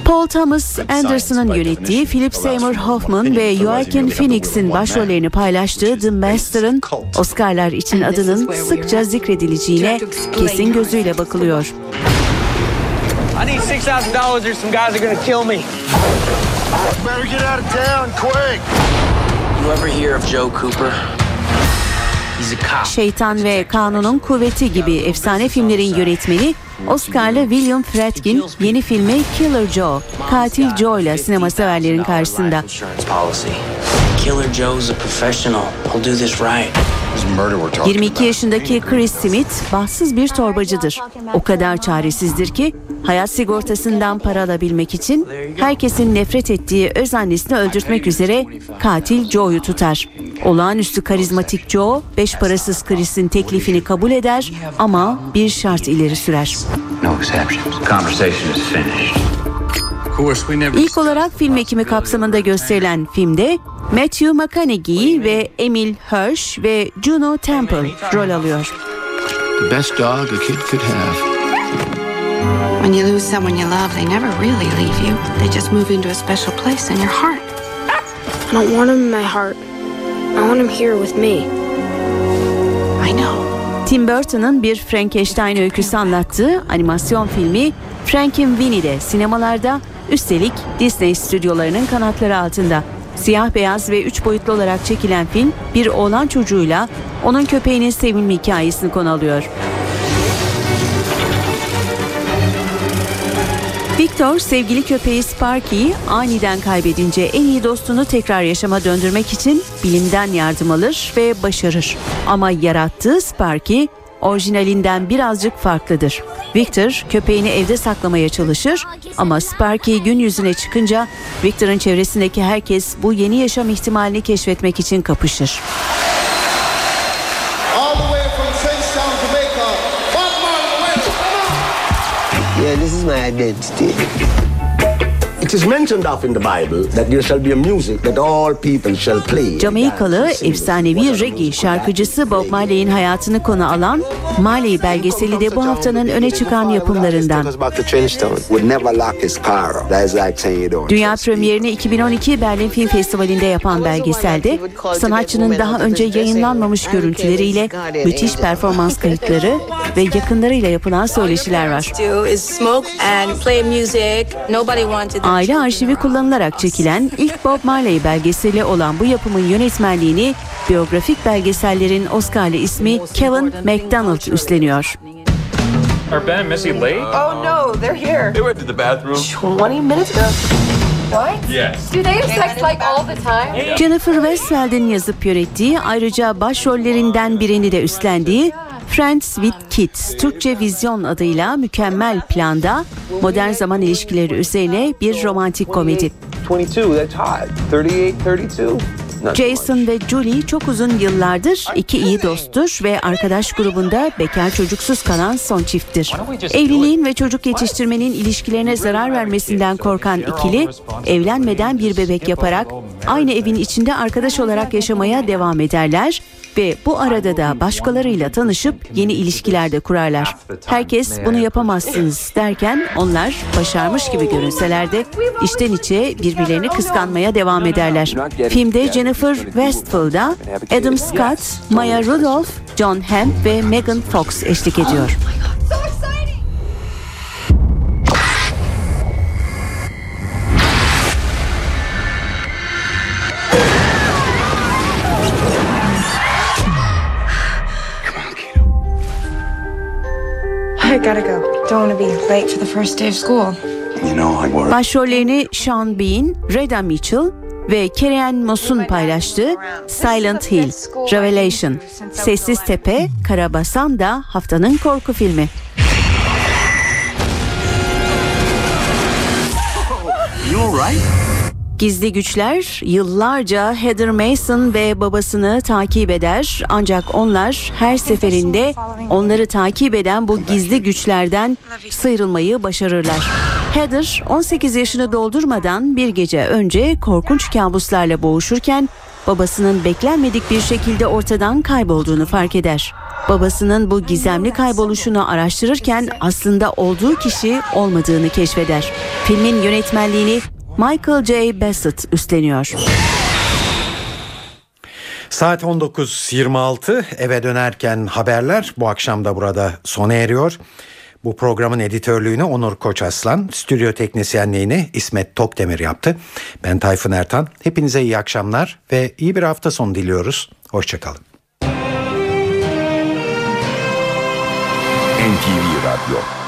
Paul Thomas Anderson'ın yönettiği, Philip Seymour Hoffman ve Joaquin Phoenix'in başrollerini paylaştığı The Master'ın Oscar'lar için adının sıkça zikredileceğine kesin gözüyle bakılıyor. I need $6,000 or some guys are gonna kill me. Better get out of town quick. You ever hear of Joe Cooper? Şeytan ve Kanunun Kuvveti gibi efsane filmlerin yönetmeni Oscar'lı William Friedkin yeni filmi Killer Joe, Katil Joe ile sinema severlerin karşısında. Killer Joe's a professional. He'll do this right. 22 yaşındaki Chris Smith bahtsız bir torbacıdır. O kadar çaresizdir ki hayat sigortasından para alabilmek için herkesin nefret ettiği öz annesini öldürtmek üzere katil Joe'yu tutar. Olağanüstü karizmatik Joe, beş parasız Chris'in teklifini kabul eder ama bir şart ileri sürer. İlk olarak film ekimi kapsamında gösterilen filmde Matthew McConaughey ve Emil Hirsch ve Juno Temple rol alıyor. The best dog a kid could have. When you lose someone you love, they never really leave you. They just move into a special place in your heart. I don't want him in my heart. I want him here with me. I know. Tim Burton'ın bir Frankenstein öyküsü anlattığı animasyon filmi Frankenweenie de sinemalarda, üstelik Disney stüdyolarının kanatları altında. Siyah beyaz ve 3 boyutlu olarak çekilen film bir oğlan çocuğuyla onun köpeğinin sevimli hikayesini konu alıyor. Victor sevgili köpeği Sparky'yi aniden kaybedince en iyi dostunu tekrar yaşama döndürmek için bilimden yardım alır ve başarır. Ama yarattığı Sparky orijinalinden birazcık farklıdır. Victor köpeğini evde saklamaya çalışır ama Sparky gün yüzüne çıkınca Victor'ın çevresindeki herkes bu yeni yaşam ihtimalini keşfetmek için kapışır. Yeah, this is my identity. It is mentioned of in the Bible that there shall be a music that all people shall play. Jamaikalı efsanevi reggae şarkıcısı Bob Marley'in hayatını konu alan Marley belgeseli de bu haftanın öne çıkan yapımlarından. Dünya premierini 2012 Berlin Film Festivali'nde yapan belgeselde sanatçının daha önce yayınlanmamış görüntüleriyle müthiş performans kayıtları ve yakınlarıyla yapılan söyleşiler var. Aile arşivi kullanılarak çekilen ilk Bob Marley belgeseli olan bu yapımın yönetmenliğini biyografik belgesellerin Oscar'lı ismi Kevin McDonald üstleniyor. Are Ben and Missy late? Oh no, they're here. They went to the bathroom 20 minutes ago. What? Yes. Do they have sex like all the time? Jennifer Westfeld'in yazıp yönettiği, ayrıca başrollerinden birini de üstlendiği Friends with Kids, Türkçe Vizyon adıyla mükemmel planda modern zaman ilişkileri üzerine bir romantik komedi. Jason ve Julie çok uzun yıllardır iki iyi dosttur ve arkadaş grubunda bekar çocuksuz kalan son çifttir. Evliliğin ve çocuk yetiştirmenin ilişkilerine zarar vermesinden korkan ikili, evlenmeden bir bebek yaparak aynı evin içinde arkadaş olarak yaşamaya devam ederler ve bu arada da başkalarıyla tanışıp yeni ilişkiler de kurarlar. Herkes bunu yapamazsınız derken onlar başarmış gibi görünseler de içten içe birbirlerini kıskanmaya devam ederler. Filmde Jennifer Westfeld'a Adam Scott, Maya Rudolph, John Hamm ve Megan Fox eşlik ediyor. Başrollerini Sean Bean, Reda Mitchell ve Kerry-Ann Moss'un paylaştığı Silent Hill, Revelation, Sessiz Tepe, Karabasan da haftanın korku filmi. right? Gizli güçler yıllarca Heather Mason ve babasını takip eder, ancak onlar her seferinde onları takip eden bu gizli güçlerden sıyrılmayı başarırlar. Heather 18 yaşını doldurmadan bir gece önce korkunç kabuslarla boğuşurken babasının beklenmedik bir şekilde ortadan kaybolduğunu fark eder. Babasının bu gizemli kayboluşunu araştırırken aslında olduğu kişi olmadığını keşfeder. Filmin yönetmenliğini Michael J. Bassett üstleniyor. Saat 19.26, eve dönerken haberler bu akşam da burada sona eriyor. Bu programın editörlüğünü Onur Koçaslan, stüdyo teknisyenliğini İsmet Tokdemir yaptı. Ben Tayfun Ertan. Hepinize iyi akşamlar ve iyi bir hafta sonu diliyoruz. Hoşçakalın. NTV Radyo